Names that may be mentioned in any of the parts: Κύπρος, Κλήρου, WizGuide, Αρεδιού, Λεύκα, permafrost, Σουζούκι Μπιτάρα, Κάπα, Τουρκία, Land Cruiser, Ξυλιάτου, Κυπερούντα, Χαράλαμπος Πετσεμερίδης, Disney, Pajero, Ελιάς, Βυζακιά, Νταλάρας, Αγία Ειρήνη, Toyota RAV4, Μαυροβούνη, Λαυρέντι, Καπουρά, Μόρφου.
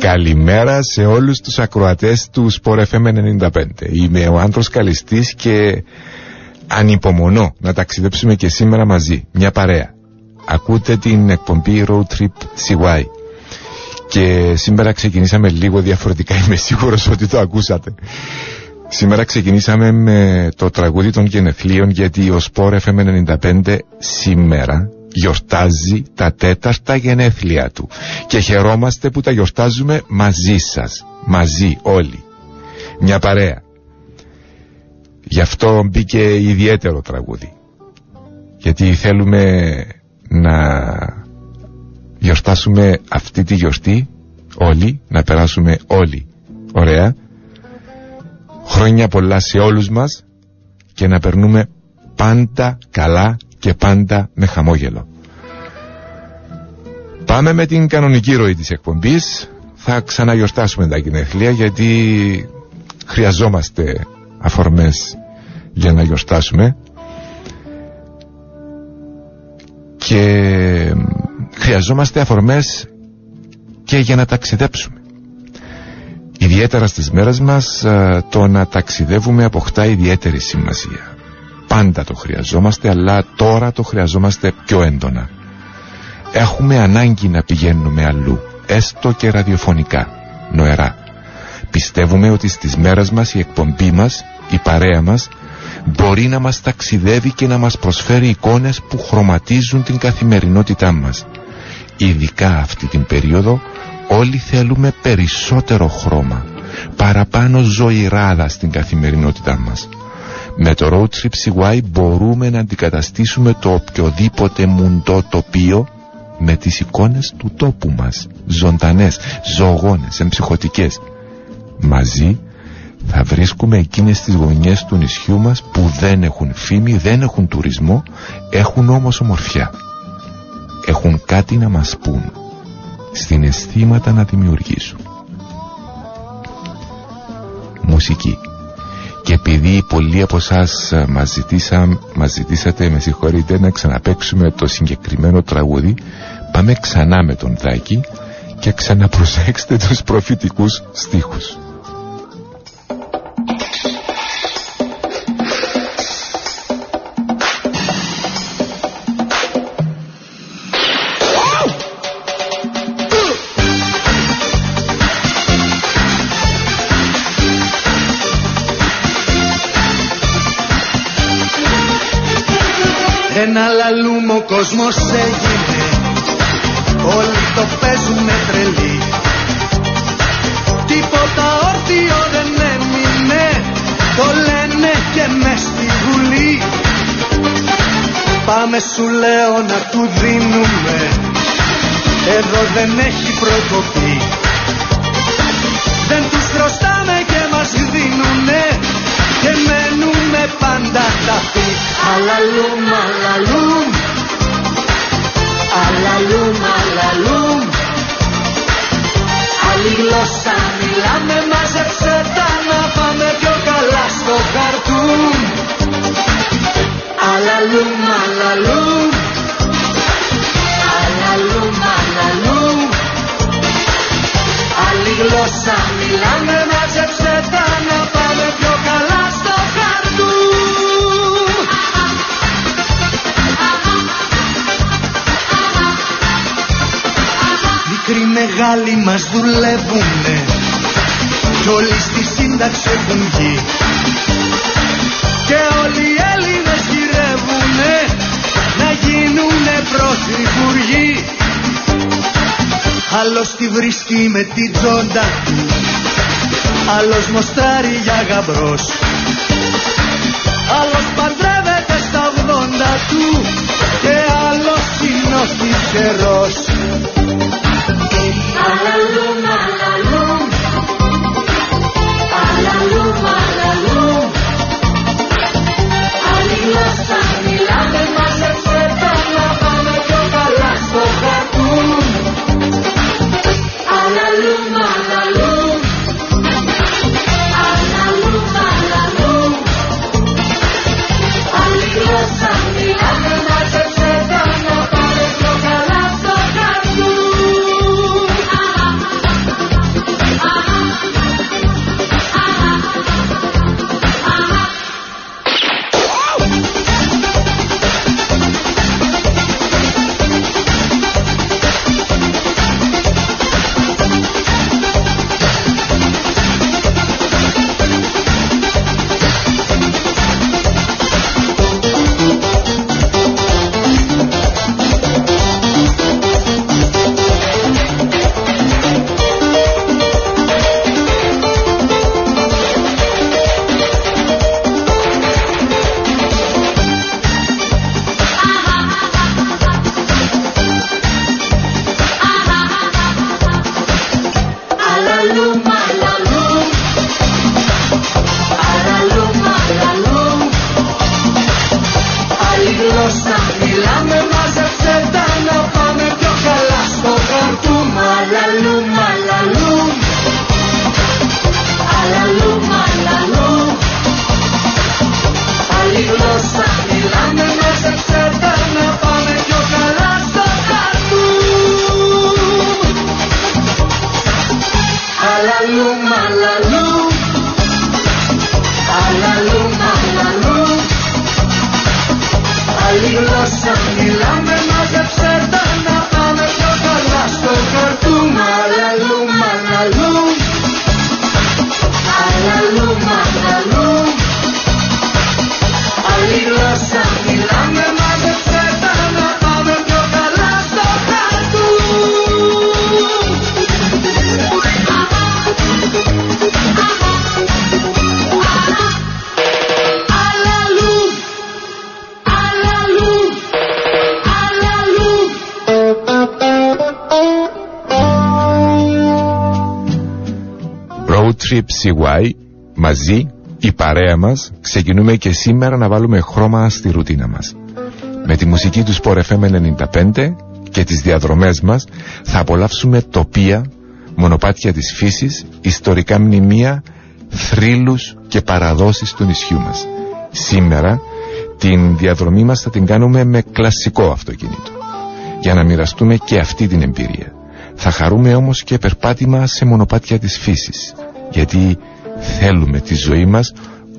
Καλημέρα σε όλους τους ακροατές του Sport FM 95. Είμαι ο Άντρος Καλλιστής και ανυπομονώ να ταξιδέψουμε και σήμερα μαζί, μια παρέα. Ακούτε την εκπομπή Road Trip CY. Και σήμερα ξεκινήσαμε λίγο διαφορετικά, είμαι σίγουρος ότι το ακούσατε. Σήμερα ξεκινήσαμε με το τραγούδι των γενεθλίων, γιατί ο Sport FM 95 σήμερα γιορτάζει τα 4 γενέθλια του και χαιρόμαστε που τα γιορτάζουμε μαζί σας, μαζί όλοι, μια παρέα. Γι' αυτό μπήκε ιδιαίτερο τραγούδι, γιατί θέλουμε να γιορτάσουμε αυτή τη γιορτή όλοι, να περάσουμε όλοι ωραία, χρόνια πολλά σε όλους μας και να περνούμε πάντα καλά και πάντα με χαμόγελο. Πάμε με την κανονική ροή της εκπομπής. Θα ξαναγιορτάσουμε τα γενέθλια, γιατί χρειαζόμαστε αφορμές για να γιορτάσουμε και χρειαζόμαστε αφορμές και για να ταξιδέψουμε. Ιδιαίτερα στις μέρες μας το να ταξιδεύουμε αποκτά ιδιαίτερη σημασία. Πάντα το χρειαζόμαστε, αλλά τώρα το χρειαζόμαστε πιο έντονα. Έχουμε ανάγκη να πηγαίνουμε αλλού, έστω και ραδιοφωνικά, νοερά. Πιστεύουμε ότι στις μέρες μας η εκπομπή μας, η παρέα μας, μπορεί να μας ταξιδεύει και να μας προσφέρει εικόνες που χρωματίζουν την καθημερινότητά μας. Ειδικά αυτή την περίοδο όλοι θέλουμε περισσότερο χρώμα, παραπάνω ζωηράδα στην καθημερινότητά μας. Με το Road Trip CY μπορούμε να αντικαταστήσουμε το οποιοδήποτε μουντό τοπίο με τις εικόνες του τόπου μας, ζωντανές, ζωγόνες, εμψυχωτικές. Μαζί θα βρίσκουμε εκείνες τις γωνιές του νησιού μας που δεν έχουν φήμη, δεν έχουν τουρισμό, έχουν όμως ομορφιά. Έχουν κάτι να μας πούν, συναισθήματα να δημιουργήσουν. Μουσική. Και επειδή πολλοί από εσάς μας ζητήσατε, με συγχωρείτε, να ξαναπαίξουμε το συγκεκριμένο τραγούδι, πάμε ξανά με τον Δάκη και ξαναπροσέξτε τους προφητικούς στίχους. Ο κόσμος έγινε, όλοι το παίζουνε τρελή. Τίποτα όρθιο δεν έμεινε, το λένε και μες στη βουλή. Πάμε σου λέω να του δίνουμε, εδώ δεν έχει προκοπή. Δεν τους χρωστάμε και μας δίνουνε και μένουμε πάντα ταφή. Αλαλούμ, αλαλούμ, αλαλούμ, αλαλούμ. Άλλη γλώσσα μιλάμε, μάζεψε τα να πάμε πιο καλά στο χαρτούμ. Αλαλούμ, αλαλούμ, αλαλούμ, αλαλούμ. Άλλη γλώσσα μιλάμε, μάζεψε τα να πάμε πιο καλά στο χαρτούμ. Μικροί μεγάλοι μας δουλεύουνε κι όλοι στη σύνταξη έχουν βγει. Και όλοι οι Έλληνες γυρεύουνε να γίνουνε πρωθυπουργοί. Άλλος τη βρίσκει με την τσόντα του, άλλος μοστράρει για γαμπρός, άλλος παντρεύει Όσα μιλάμε μάζεψε τα να πάμε πιο καλά στο χαρτούμ. Αλλαλούμ, αλλαλούμ, αλλαλούμ, αλλαλούμ. Άλλη γλώσσα μιλάμε μάζεψε τα να πάμε πιο καλά στο χαρτούμ. Trip CY, μαζί, η παρέα μας, ξεκινούμε και σήμερα να βάλουμε χρώμα στη ρουτίνα μας. Με τη μουσική του Sport FM 95 και τις διαδρομές μας θα απολαύσουμε τοπία, μονοπάτια της φύσης, ιστορικά μνημεία, θρύλους και παραδόσεις του νησιού μας. Σήμερα την διαδρομή μας θα την κάνουμε με κλασικό αυτοκίνητο, για να μοιραστούμε και αυτή την εμπειρία. Θα χαρούμε όμως και περπάτημα σε μονοπάτια της φύσης, γιατί θέλουμε τη ζωή μας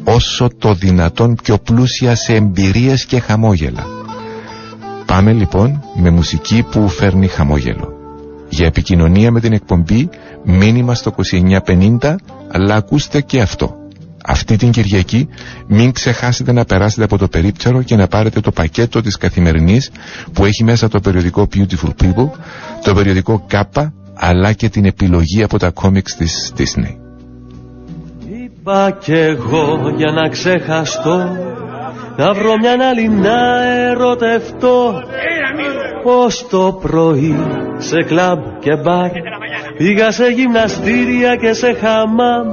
όσο το δυνατόν πιο πλούσια σε εμπειρίες και χαμόγελα. Πάμε λοιπόν με μουσική που φέρνει χαμόγελο. Για επικοινωνία με την εκπομπή, μήνυμα στο 2950, αλλά ακούστε και αυτό. Αυτή την Κυριακή μην ξεχάσετε να περάσετε από το περίπτερο και να πάρετε το πακέτο της Καθημερινής που έχει μέσα το περιοδικό Beautiful People, το περιοδικό Κάπα, αλλά και την επιλογή από τα κόμιξ της Disney. Είπα κι εγώ για να ξεχαστώ, να βρω μιαν άλλη να ερωτευτώ. Ως το πρωί σε κλαμπ και μπαρ, πήγα σε γυμναστήρια και σε χαμάμ.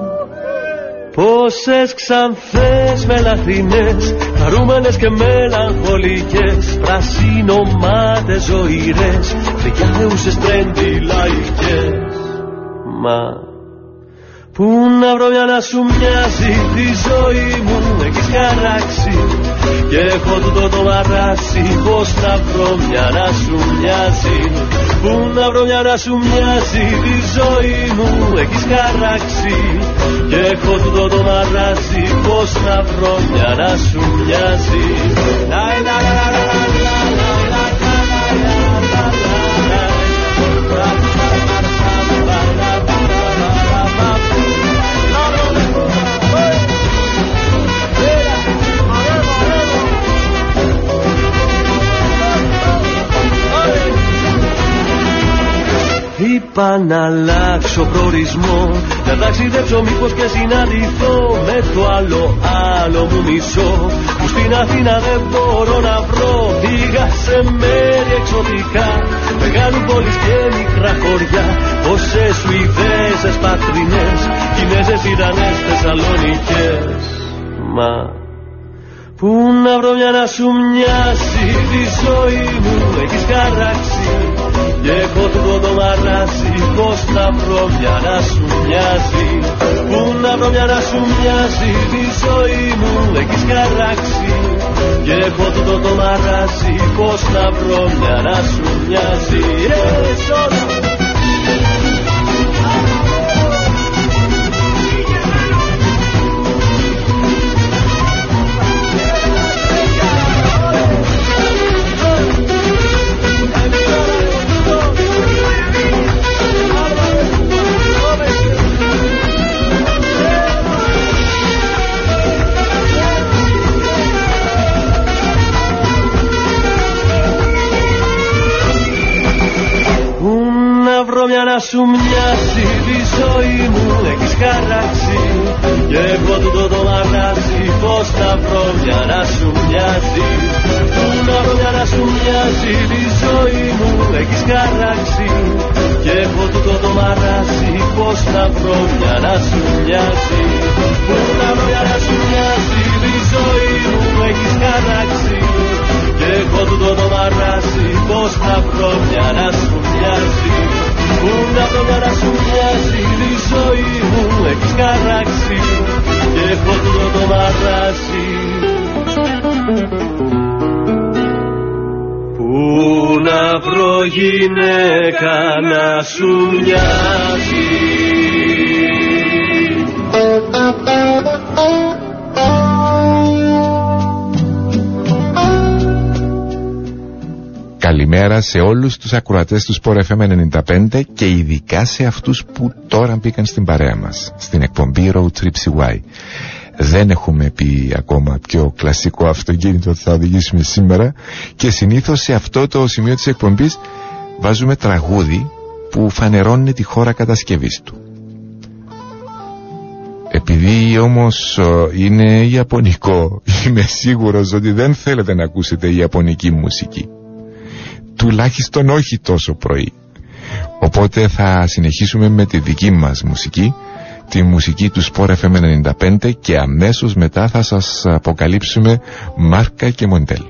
Πόσες ξανθές μελαχρινές, χαρούμενες και μελαγχολικές, πρασινομάτες ζωηρές, δικιάδεουσες τρέντι λαϊκές. Μα πού να βρω μια να σου μοιάζει τη ζωή μου, έχεις χαράξει και έχω τούτο το μαράσει. Πώς να βρω μια να σου μοιάζει, πού να βρω μια να σου μοιάζει τη ζωή μου, έχεις χαράξει και έχω τούτο το μαράσει. Πώς να βρω μια να σου μοιάζει. Είπα να αλλάξω προορισμό, να ταξιδέψω μήπως και συναντηθώ με το άλλο μου μισό, που στην Αθήνα δεν μπορώ να βρω. Πήγα σε μέρη εξωτικά, μεγάλου πόλεις και μικρά χωριά, όσες Σουηδέζες πατρινές, Κινέζες, Ιρανές, Θεσσαλονικές. Μα πού να βρω μια να σου μοιάζει τη ζωή μου, έχεις χαράξει και έχω τούτο το μαράζει. Πώς να βρω μια να σου μοιάζει, πού να βρω μια να σου μοιάζει τη ζωή μου, έχεις χαράξει και έχω τούτο το μαράζει. Πώς να βρω μια να σου μοιάζει. Να σου μοιάζει τη ζωή μου, έχεις χαράξει και εγώ τούτο το μαράζει. Πώς να βρω μια να σου μοιάζει, πού να βρω μια να σου μοιάζει τη ζωή μου, έχεις χαράξει και εγώ τούτο το μαράζει. Πώς να βρω μια να σου μοιάζει, πού να βρω μια να σου μοιάζει τη ζωή μου, έχεις χαράξει και εγώ τούτο το μαράζει. Πώς να βρω μια να σου μοιάζει, πού να βρω μια να σου μοιάζει τη ζωή μου, έχεις χαράξει και έχω τούτο το μαράζει. Πού να βρω γυναίκα να σου μοιάζει. Καλημέρα σε όλους τους ακροατές του Sport FM 95 και ειδικά σε αυτούς που τώρα μπήκαν στην παρέα μας, στην εκπομπή Road Trip CY. Δεν έχουμε πει ακόμα ποιο κλασικό αυτοκίνητο θα οδηγήσουμε σήμερα και συνήθως σε αυτό το σημείο της εκπομπής βάζουμε τραγούδι που φανερώνει τη χώρα κατασκευής του. Επειδή όμως είναι ιαπωνικό, είμαι σίγουρος ότι δεν θέλετε να ακούσετε ιαπωνική μουσική. Τουλάχιστον όχι τόσο πρωί. Οπότε θα συνεχίσουμε με τη δική μας μουσική, τη μουσική του Sport FM 95 και αμέσως μετά θα σας αποκαλύψουμε μάρκα και μοντέλο.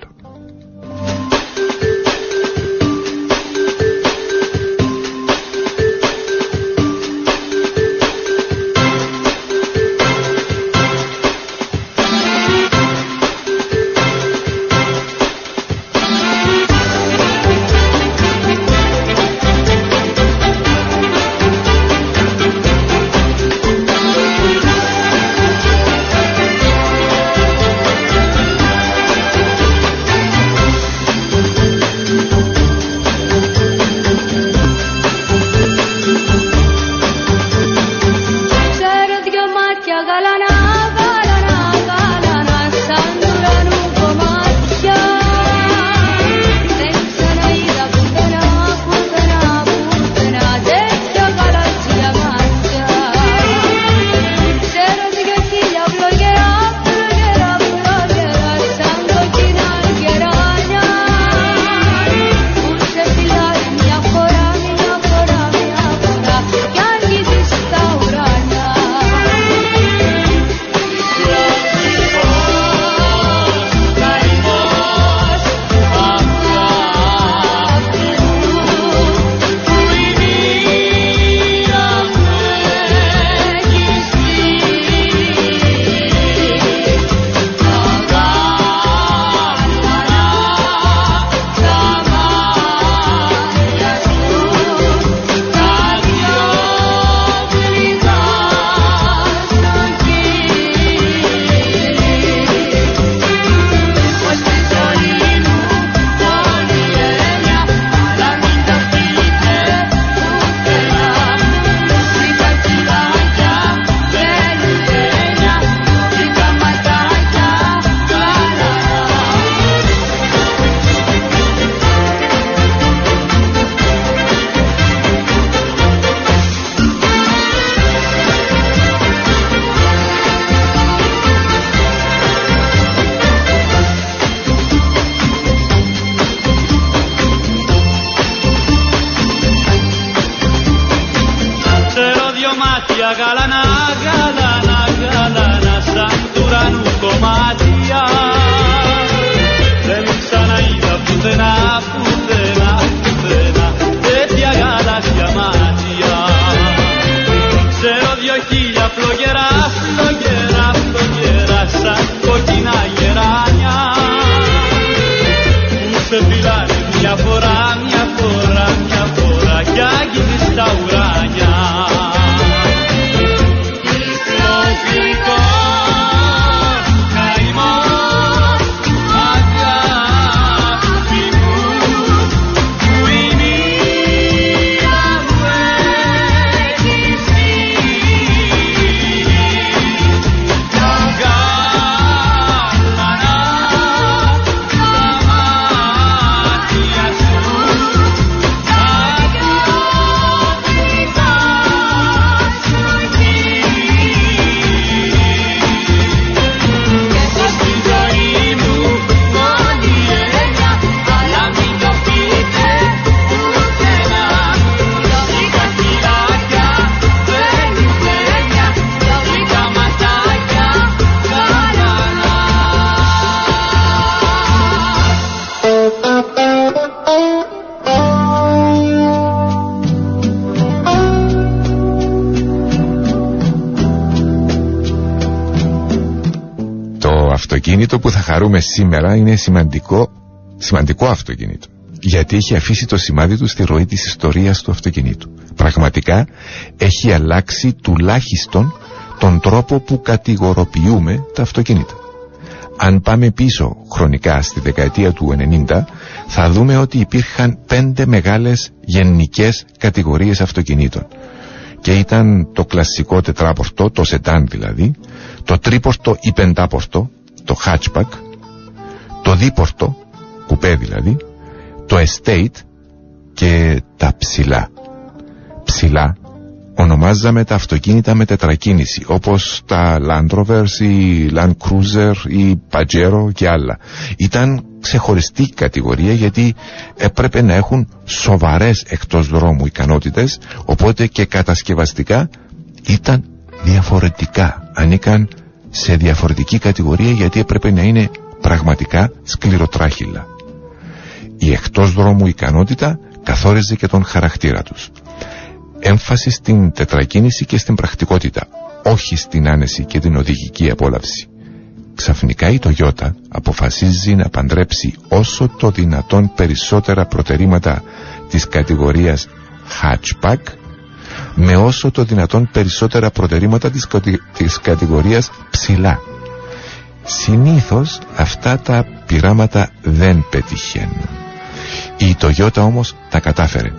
Το που θα χαρούμε σήμερα είναι σημαντικό αυτοκίνητο, γιατί έχει αφήσει το σημάδι του στη ροή της ιστορίας του αυτοκινήτου. Πραγματικά έχει αλλάξει τουλάχιστον τον τρόπο που κατηγοροποιούμε τα αυτοκίνητα. Αν πάμε πίσω χρονικά στη δεκαετία του 90, θα δούμε ότι υπήρχαν 5 μεγάλες γενικές κατηγορίες αυτοκινήτων. Και ήταν το κλασικό τετράπορτο, το σεντάν δηλαδή, το τρίπορτο ή πεντάπορτο, το hatchback, το δίπορτο, κουπέ δηλαδή, το estate και τα ψηλά. Ψηλά ονομάζαμε τα αυτοκίνητα με τετρακίνηση, όπως τα Land Rovers ή Land Cruiser ή Pajero και άλλα. Ήταν ξεχωριστή κατηγορία γιατί έπρεπε να έχουν σοβαρές εκτός δρόμου ικανότητες, οπότε και κατασκευαστικά ήταν διαφορετικά. Ανήκαν σε διαφορετική κατηγορία γιατί έπρεπε να είναι πραγματικά σκληροτράχυλα. Η εκτός δρόμου ικανότητα καθόριζε και τον χαρακτήρα τους. Έμφαση στην τετρακίνηση και στην πρακτικότητα, όχι στην άνεση και την οδηγική απόλαυση. Ξαφνικά η Toyota αποφασίζει να παντρέψει όσο το δυνατόν περισσότερα προτερήματα της κατηγορίας hatchback με όσο το δυνατόν περισσότερα προτερήματα της κατηγορίας ψηλά. Συνήθως αυτά τα πειράματα δεν πετυχαίνουν. Η Toyota όμως τα κατάφερε.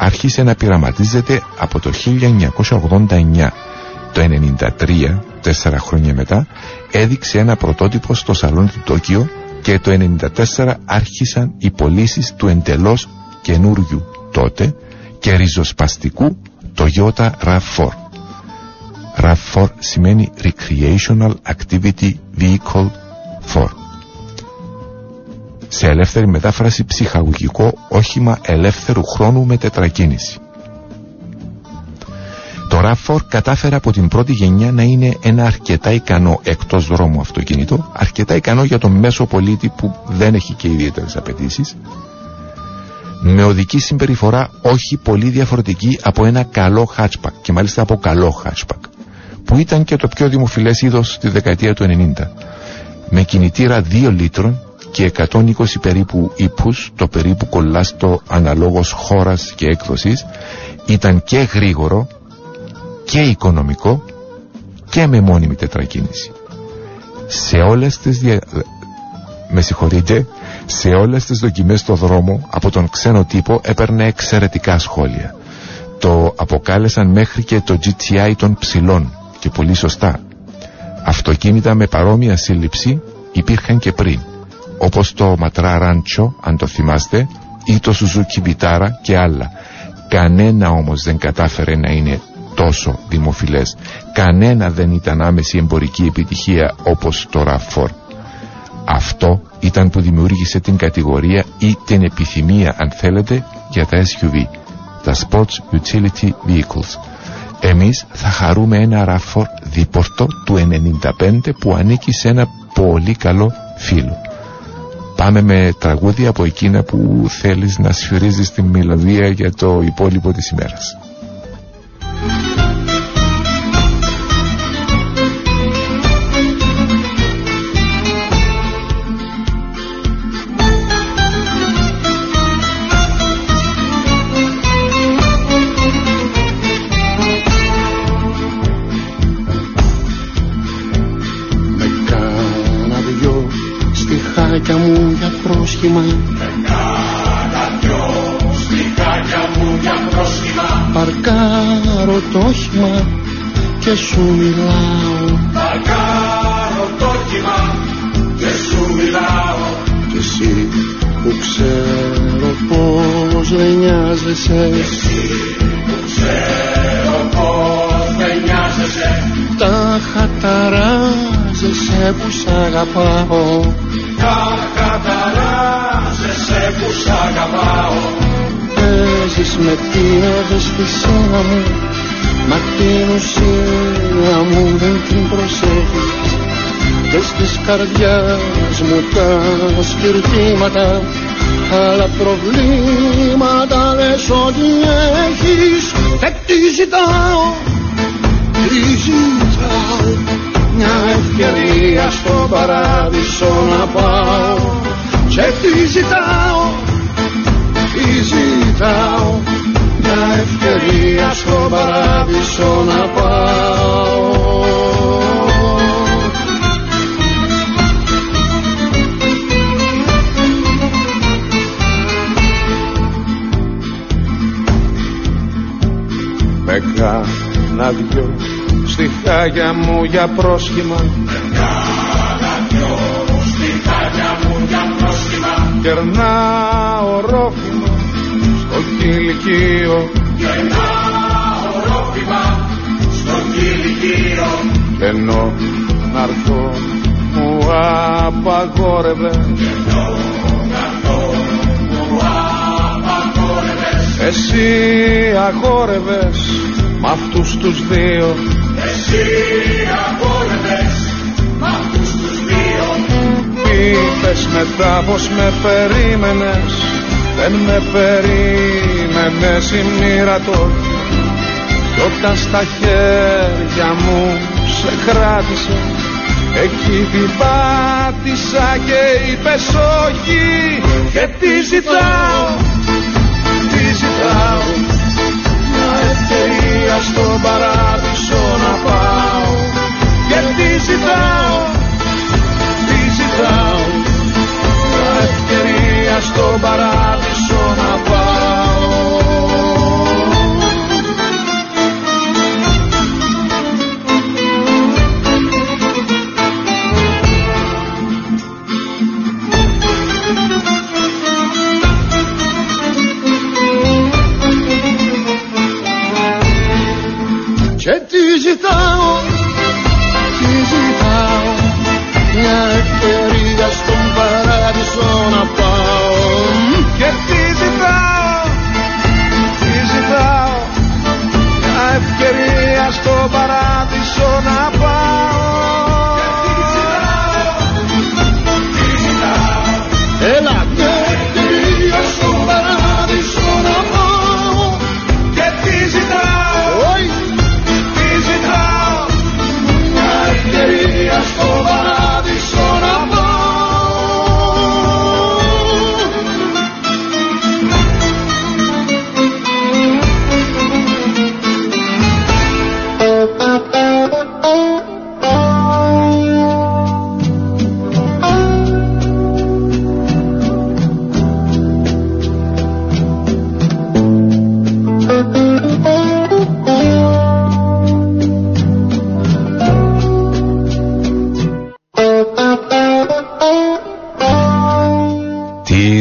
Άρχισε να πειραματίζεται από το 1989. Το 1993, 4 χρόνια μετά, έδειξε ένα πρωτότυπο στο σαλόνι του Τόκιο και το 1994 άρχισαν οι πωλήσεις του εντελώς καινούριου τότε και ριζοσπαστικού Toyota RAV4. RAV4 σημαίνει Recreational Activity Vehicle 4. Σε ελεύθερη μετάφραση ψυχαγωγικό όχημα ελεύθερου χρόνου με τετρακίνηση. Το RAV4 κατάφερε από την πρώτη γενιά να είναι ένα αρκετά ικανό εκτός δρόμου αυτοκίνητο, αρκετά ικανό για τον μέσο πολίτη που δεν έχει και ιδιαίτερες απαιτήσεις, με οδική συμπεριφορά όχι πολύ διαφορετική από ένα καλό hatchback, και μάλιστα από καλό hatchback, που ήταν και το πιο δημοφιλές είδος τη δεκαετία του 90, με κινητήρα 2 λίτρων και 120 περίπου ύπους, το περίπου κολλάστο αναλόγως χώρας και έκδοσης. Ήταν και γρήγορο και οικονομικό και με μόνιμη τετρακίνηση. Σε όλες τις δοκιμές στο δρόμο από τον ξένο τύπο έπαιρνε εξαιρετικά σχόλια. Το αποκάλεσαν μέχρι και το GTI των ψηλών, και πολύ σωστά. Αυτοκίνητα με παρόμοια σύλληψη υπήρχαν και πριν, όπως το Ματρά Ράντσο, αν το θυμάστε, ή το Σουζούκι Μπιτάρα και άλλα. Κανένα όμως δεν κατάφερε να είναι τόσο δημοφιλές. Κανένα δεν ήταν άμεση εμπορική επιτυχία όπως το RAV4. Αυτό ήταν που δημιούργησε την κατηγορία ή την επιθυμία, αν θέλετε, για τα SUV, τα Sports Utility Vehicles. Εμείς θα χαρούμε ένα RAV4 δίπορτο του 95 που ανήκει σε ένα πολύ καλό φίλο. Πάμε με τραγούδια από εκείνα που θέλεις να σφυρίζεις τη μελωδία για το υπόλοιπο της ημέρας. Πρόσχημα. Έκανα δυο στιχάκια μου για πρόσχημα. Παρκάρω το όχημα και σου μιλάω. Παρκάρω το όχημα και σου μιλάω. Και εσύ που ξέρω πως δεν νοιάζεσαι. Και εσύ που ξέρω πως δεν νοιάζεσαι. Τα χαταράζεσαι που σ' αγαπάω. Καταράζεσαι που σ' αγαπάω. Παίζεις με την ευαισθησία μου, μα την ουσία μου δεν την προσέχεις. Δες της καρδιάς μου τα σκυρτήματα, αλλά προβλήματα λες ότι έχεις. Δεν τη ζητάω, τη ζητάω μια ευκαιρία στον παράδεισο να πάω. Και τη ζητάω, τη ζητάω μια ευκαιρία στον παράδεισο να πάω. αργά να δυο στη χάγια μου για πρόσχημα. Κερνάω ρόφημα στο κηλικείο. Κερνάω ρόφημα στο κηλικείο. Ενώ να'ρθώ μου απαγόρευε. Ενώ να'ρθώ μου απαγόρευες. Εσύ αγόρευες μ' αυτούς τους δύο. Εσύ αγόρευες μ' αυτούς τους δύο. Είπες μετά πως με περίμενες. Δεν με περίμενες η μοίρα το. Κι όταν στα χέρια μου σε κράτησε, εκεί την πάτησα και είπες όχι. Και τι ζητάω, τι ζητάω, μια ευκαιρία στον παράδεισο να πάω. Και τι ζητάω, μια ευκαιρία στον παράδεισο να πάω. Και τι ζητάω, τι ζητάω, μια ευκαιρία στον παράδεισο να πάω. Και τι ζητάω, τι ζητάω, μια ευκαιρία στον παράδεισο να πάω. Και τι ζητάω, τι ζητάω, έλα μια ευκαιρία στον παράδεισο να πάω. Και τι ζητάω, τι ζητάω, μια ευκαιρία στον παράδεισο.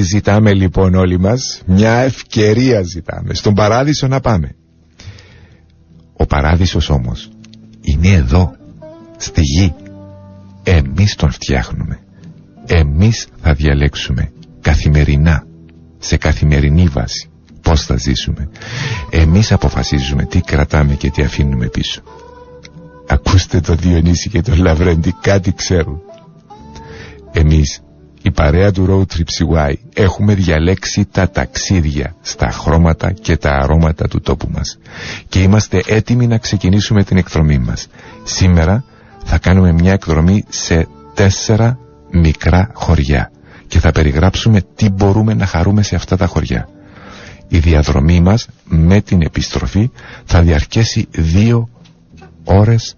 Ζητάμε λοιπόν όλοι μας, μια ευκαιρία ζητάμε, στον παράδεισο να πάμε. Ο παράδεισος όμως είναι εδώ, στη γη. Εμείς τον φτιάχνουμε. Εμείς θα διαλέξουμε καθημερινά, σε καθημερινή βάση, πώς θα ζήσουμε. Εμείς αποφασίζουμε τι κρατάμε και τι αφήνουμε πίσω. Ακούστε τον Διονύση και τον Λαυρέντι, κάτι ξέρουν. Εμείς, η παρέα του Road Trip CY, έχουμε διαλέξει τα ταξίδια στα χρώματα και τα αρώματα του τόπου μας και είμαστε έτοιμοι να ξεκινήσουμε την εκδρομή μας. Σήμερα θα κάνουμε μια εκδρομή σε 4 μικρά χωριά και θα περιγράψουμε τι μπορούμε να χαρούμε σε αυτά τα χωριά. Η διαδρομή μας με την επιστροφή θα διαρκέσει 2 ώρες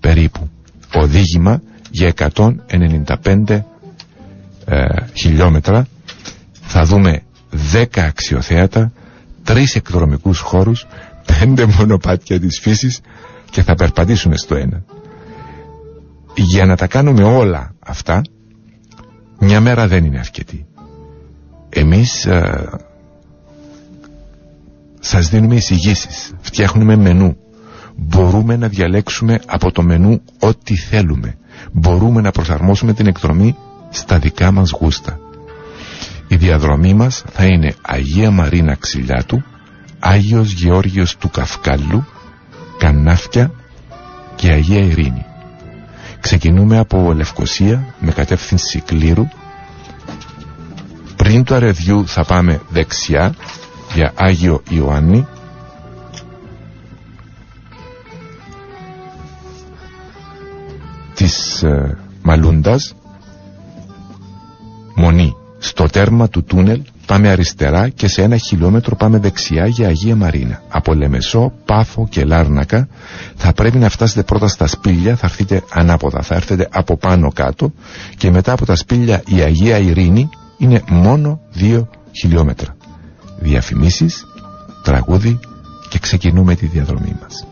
περίπου. Οδήγημα για 195 χιλιόμετρα. Θα δούμε 10 αξιοθέατα, 3 εκδρομικούς χώρους, 5 μονοπάτια της φύσης και θα περπατήσουμε στο ένα. Για να τα κάνουμε όλα αυτά, μια μέρα δεν είναι αρκετή. Εμείς σας δίνουμε εισηγήσεις, φτιάχνουμε μενού. Μπορούμε να διαλέξουμε από το μενού ό,τι θέλουμε. Μπορούμε να προσαρμόσουμε την εκδρομή στα δικά μας γούστα. Η διαδρομή μας θα είναι Αγία Μαρίνα Ξυλιάτου, Άγιος Γεώργιος του Καυκάλου, Κανάφκια και Αγία Ειρήνη. Ξεκινούμε από Λευκωσία με κατεύθυνση Κλήρου. Πριν του Αρεδιού θα πάμε δεξιά για Άγιο Ιωάννη. Της Μαλούντας Μονή. Στο τέρμα του τούνελ πάμε αριστερά και σε 1 χιλιόμετρο πάμε δεξιά για Αγία Μαρίνα. Από Λεμεσό, Πάφο και Λάρνακα θα πρέπει να φτάσετε πρώτα στα Σπήλια, θα έρθετε ανάποδα, θα έρθετε από πάνω κάτω και μετά από τα Σπήλια η Αγία Ειρήνη είναι μόνο 2 χιλιόμετρα. Διαφημίσεις, τραγούδι και ξεκινούμε τη διαδρομή μας.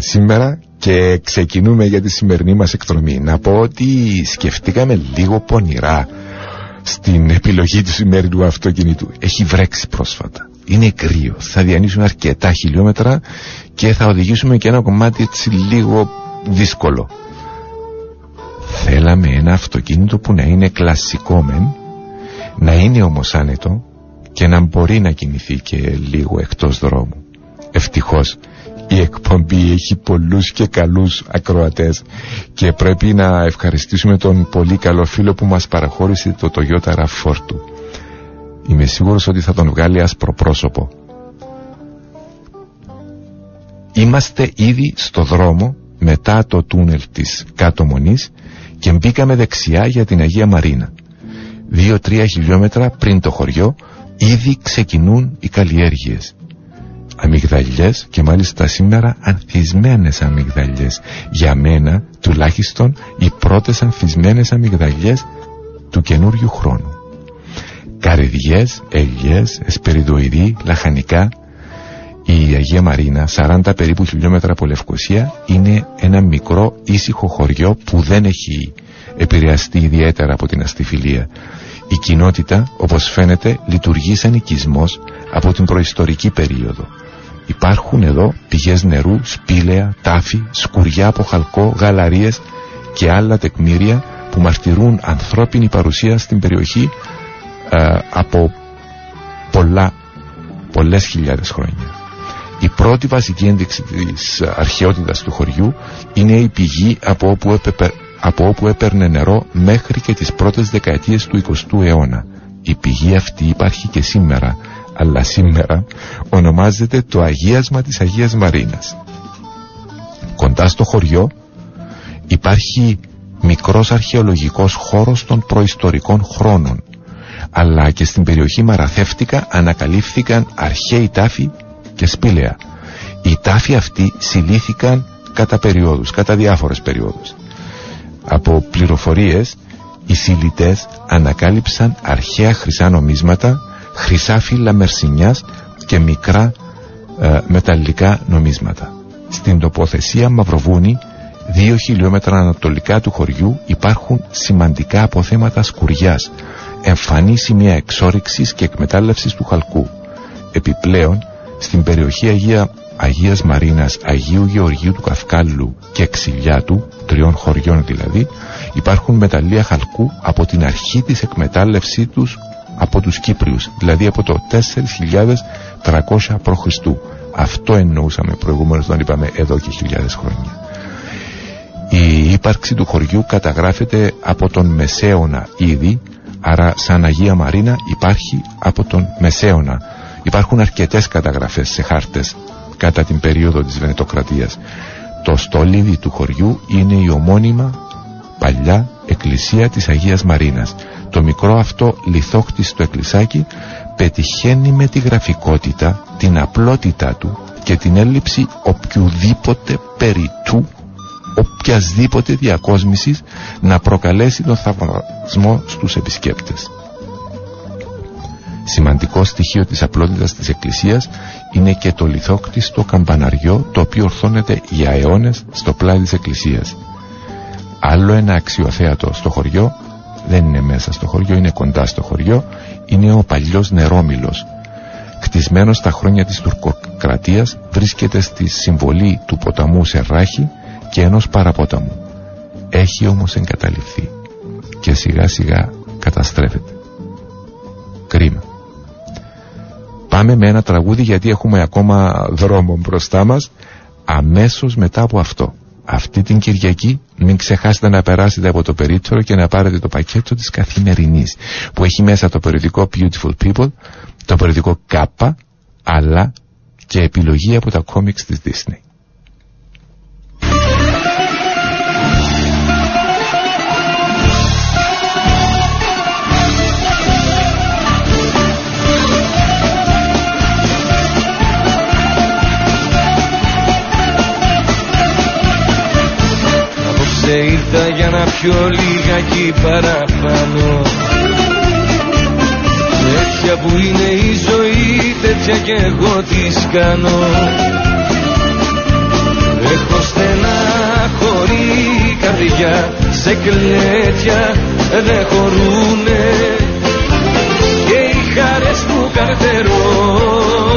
Σήμερα και ξεκινούμε για τη σημερινή μας εκδρομή. Να πω ότι σκεφτήκαμε λίγο πονηρά στην επιλογή του σημερινού αυτοκινήτου. Έχει βρέξει πρόσφατα. είναι κρύο. Θα διανύσουμε αρκετά χιλιόμετρα και θα οδηγήσουμε και ένα κομμάτι έτσι λίγο δύσκολο. Θέλαμε ένα αυτοκίνητο που να είναι κλασικό μεν, να είναι όμως άνετο και να μπορεί να κινηθεί και λίγο εκτός δρόμου. Ευτυχώς η εκπομπή έχει πολλούς και καλούς ακροατές και πρέπει να ευχαριστήσουμε τον πολύ καλό φίλο που μας παραχώρησε το Toyota RAV4. Είμαι σίγουρος ότι θα τον βγάλει ασπροπρόσωπο. Είμαστε ήδη στο δρόμο μετά το τούνελ της Κάτω Μονής και μπήκαμε δεξιά για την Αγία Μαρίνα. 2-3 χιλιόμετρα πριν το χωριό ήδη ξεκινούν οι καλλιέργειες. Αμυγδαλιές, και μάλιστα σήμερα ανθισμένες αμυγδαλιές. Για μένα τουλάχιστον οι πρώτες ανθισμένες αμυγδαλιές του καινούριου χρόνου. Καρυδιές, ελιές, εσπεριδοειδή, λαχανικά. Η Αγία Μαρίνα, 40 περίπου χιλιόμετρα από Λευκωσία, είναι ένα μικρό ήσυχο χωριό που δεν έχει επηρεαστεί ιδιαίτερα από την αστιφιλία. Η κοινότητα, όπως φαίνεται, λειτουργεί σαν οικισμός από την προϊστορική περίοδο. Υπάρχουν εδώ πηγές νερού, σπήλαια, τάφη, σκουριά από χαλκό, γαλαρίες και άλλα τεκμήρια που μαρτυρούν ανθρώπινη παρουσία στην περιοχή από πολλές χιλιάδες χρόνια. Η πρώτη βασική ένδειξη της αρχαιότητας του χωριού είναι η πηγή από όπου έπαιρνε νερό μέχρι και τις πρώτες δεκαετίες του 20ου αιώνα. Η πηγή αυτή υπάρχει και σήμερα, αλλά σήμερα ονομάζεται το Αγίασμα της Αγίας Μαρίνας. Κοντά στο χωριό υπάρχει μικρός αρχαιολογικός χώρος των προϊστορικών χρόνων, αλλά και στην περιοχή Μαραθεύτικα ανακαλύφθηκαν αρχαίοι τάφοι και σπήλαια. Οι τάφοι αυτοί συλλήθηκαν κατά διάφορες περιόδους. Από πληροφορίες, οι συλλητές ανακάλυψαν αρχαία χρυσά νομίσματα, χρυσά φύλλα μερσινιάς και μικρά μεταλλικά νομίσματα. Στην τοποθεσία Μαυροβούνη, 2 χιλιόμετρα ανατολικά του χωριού, υπάρχουν σημαντικά αποθέματα σκουριάς, εμφανή σημεία εξόρυξης και εκμετάλλευσης του χαλκού. Επιπλέον, στην περιοχή Αγίας Μαρίνας, Αγίου Γεωργίου του Καυκάλου και Ξυλιάτου, 3 χωριών δηλαδή, υπάρχουν μεταλλεία χαλκού από την αρχή της εκμετάλλευσή τους από τους Κύπριους, δηλαδή από το 4.300 π.Χ. Αυτό εννοούσαμε προηγουμένως όταν είπαμε εδώ και χιλιάδες χρόνια. Η ύπαρξη του χωριού καταγράφεται από τον Μεσαίωνα ήδη, άρα σαν Αγία Μαρίνα υπάρχει από τον Μεσαίωνα. Υπάρχουν αρκετές καταγραφές σε χάρτες κατά την περίοδο της Βενετοκρατίας. Το στόλιδι του χωριού είναι η ομώνυμα παλιά εκκλησία της Αγίας Μαρίνας. Το μικρό αυτό λιθόκτιστο εκκλησάκι πετυχαίνει με τη γραφικότητα, την απλότητά του και την έλλειψη οποιουδήποτε περιτού, οποιασδήποτε διακόσμησης να προκαλέσει τον θαυμασμό στους επισκέπτες. Σημαντικό στοιχείο της απλότητας της εκκλησίας είναι και το λιθόκτιστο καμπαναριό, το οποίο ορθώνεται για αιώνες στο πλάι της εκκλησίας. Άλλο ένα αξιοθέατο στο χωριό, δεν είναι μέσα στο χωριό, είναι κοντά στο χωριό, είναι ο παλιός νερόμυλος. Κτισμένος στα χρόνια της τουρκοκρατίας, βρίσκεται στη συμβολή του ποταμού Σερράχη και ενός παραπόταμου. Έχει όμως εγκαταλειφθεί και σιγά σιγά καταστρέφεται. Κρίμα. Πάμε με ένα τραγούδι γιατί έχουμε ακόμα δρόμο μπροστά μας. Αμέσως μετά από αυτό, αυτή την Κυριακή, μην ξεχάσετε να περάσετε από το περίπτερο και να πάρετε το πακέτο της Καθημερινής που έχει μέσα το περιοδικό Beautiful People, το περιοδικό Κάπα, αλλά και επιλογή από τα κόμιξ της Disney. Ήρθα για να πιω λιγάκι παραπάνω. Τέτοια που είναι η ζωή, τέτοια κι εγώ τις κάνω. Έχω στεναχωρή καρδιά, σε κλαίτια δεν χωρούνε και οι χαρές που καρτερώ.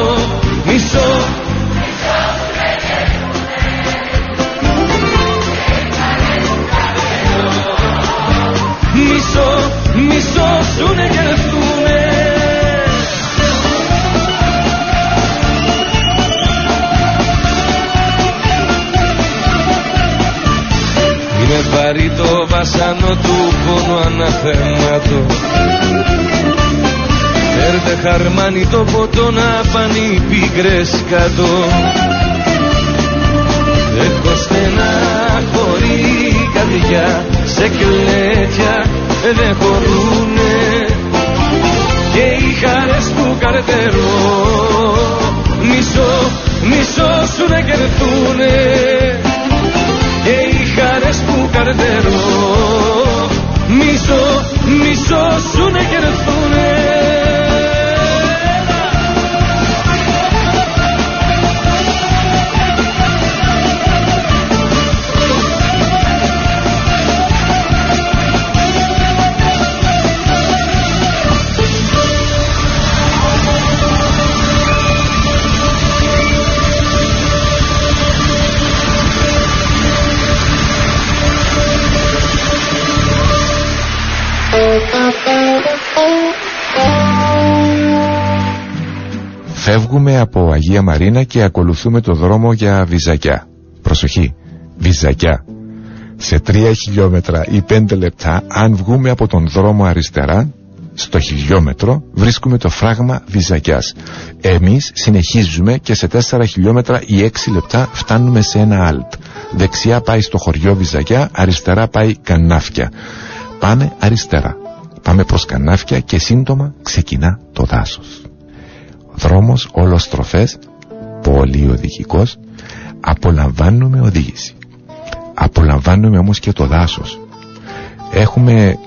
θάσανο του πόνου αναθέματο. Φέρτε χαρμάνι το ποτό να πάνε οι πίκρες κάτω. Έχω στεναχωρεί η καρδιά, σε κλαίτια δεν χωρούνε και οι χαρές που καρτερώ μισό σου δεν κερδούνε και οι χαρές που καρτερώ μισό σου δεν κερδούνε. Φεύγουμε από Αγία Μαρίνα και ακολουθούμε το δρόμο για Βυζακιά. Προσοχή, Βυζακιά. Σε 3 χιλιόμετρα ή 5 λεπτά, αν βγούμε από τον δρόμο αριστερά, στο χιλιόμετρο βρίσκουμε το φράγμα Βυζακιάς. Εμείς συνεχίζουμε και σε 4 χιλιόμετρα ή 6 λεπτά φτάνουμε σε ένα αλτ. Δεξιά πάει στο χωριό Βυζακιά, αριστερά πάει Κανάφκια. Πάμε αριστερά. Πάμε προς Κανάφκια και σύντομα ξεκινά το δάσος. Δρόμος ολοστροφές, πολύ οδηγικός. Απολαμβάνουμε οδήγηση. Απολαμβάνουμε όμως και το δάσος. Έχουμε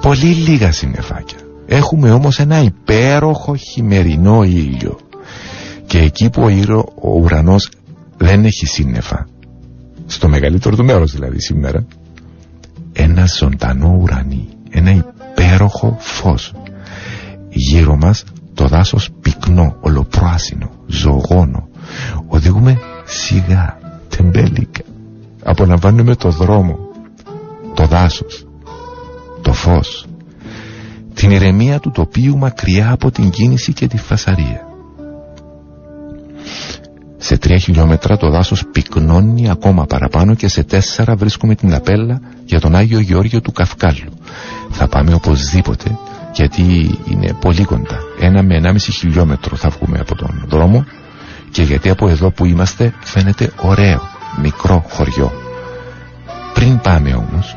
πολύ λίγα συννεφάκια. Έχουμε όμως ένα υπέροχο χειμερινό ήλιο. Και εκεί που ο ουρανός δεν έχει σύννεφα, στο μεγαλύτερο του μέρος δηλαδή σήμερα, ένα ζωντανό ουρανί, ένα υπέροχο φως. Γύρω μας το δάσος πυκνό, ολοπράσινο, ζωγόνο. Οδηγούμε σιγά, τεμπέλικα. Απολαμβάνουμε το δρόμο, το δάσος, το φως, την ηρεμία του τοπίου μακριά από την κίνηση και τη φασαρία. Σε 3 χιλιόμετρα το δάσος πυκνώνει ακόμα παραπάνω και σε 4 βρίσκουμε την απέλα για τον Άγιο Γεώργιο του Καυκάλου. Θα πάμε οπωσδήποτε, γιατί είναι πολύ κοντά. 1 με 1,5 χιλιόμετρο θα βγούμε από τον δρόμο και γιατί από εδώ που είμαστε φαίνεται ωραίο, μικρό χωριό. Πριν πάμε όμως,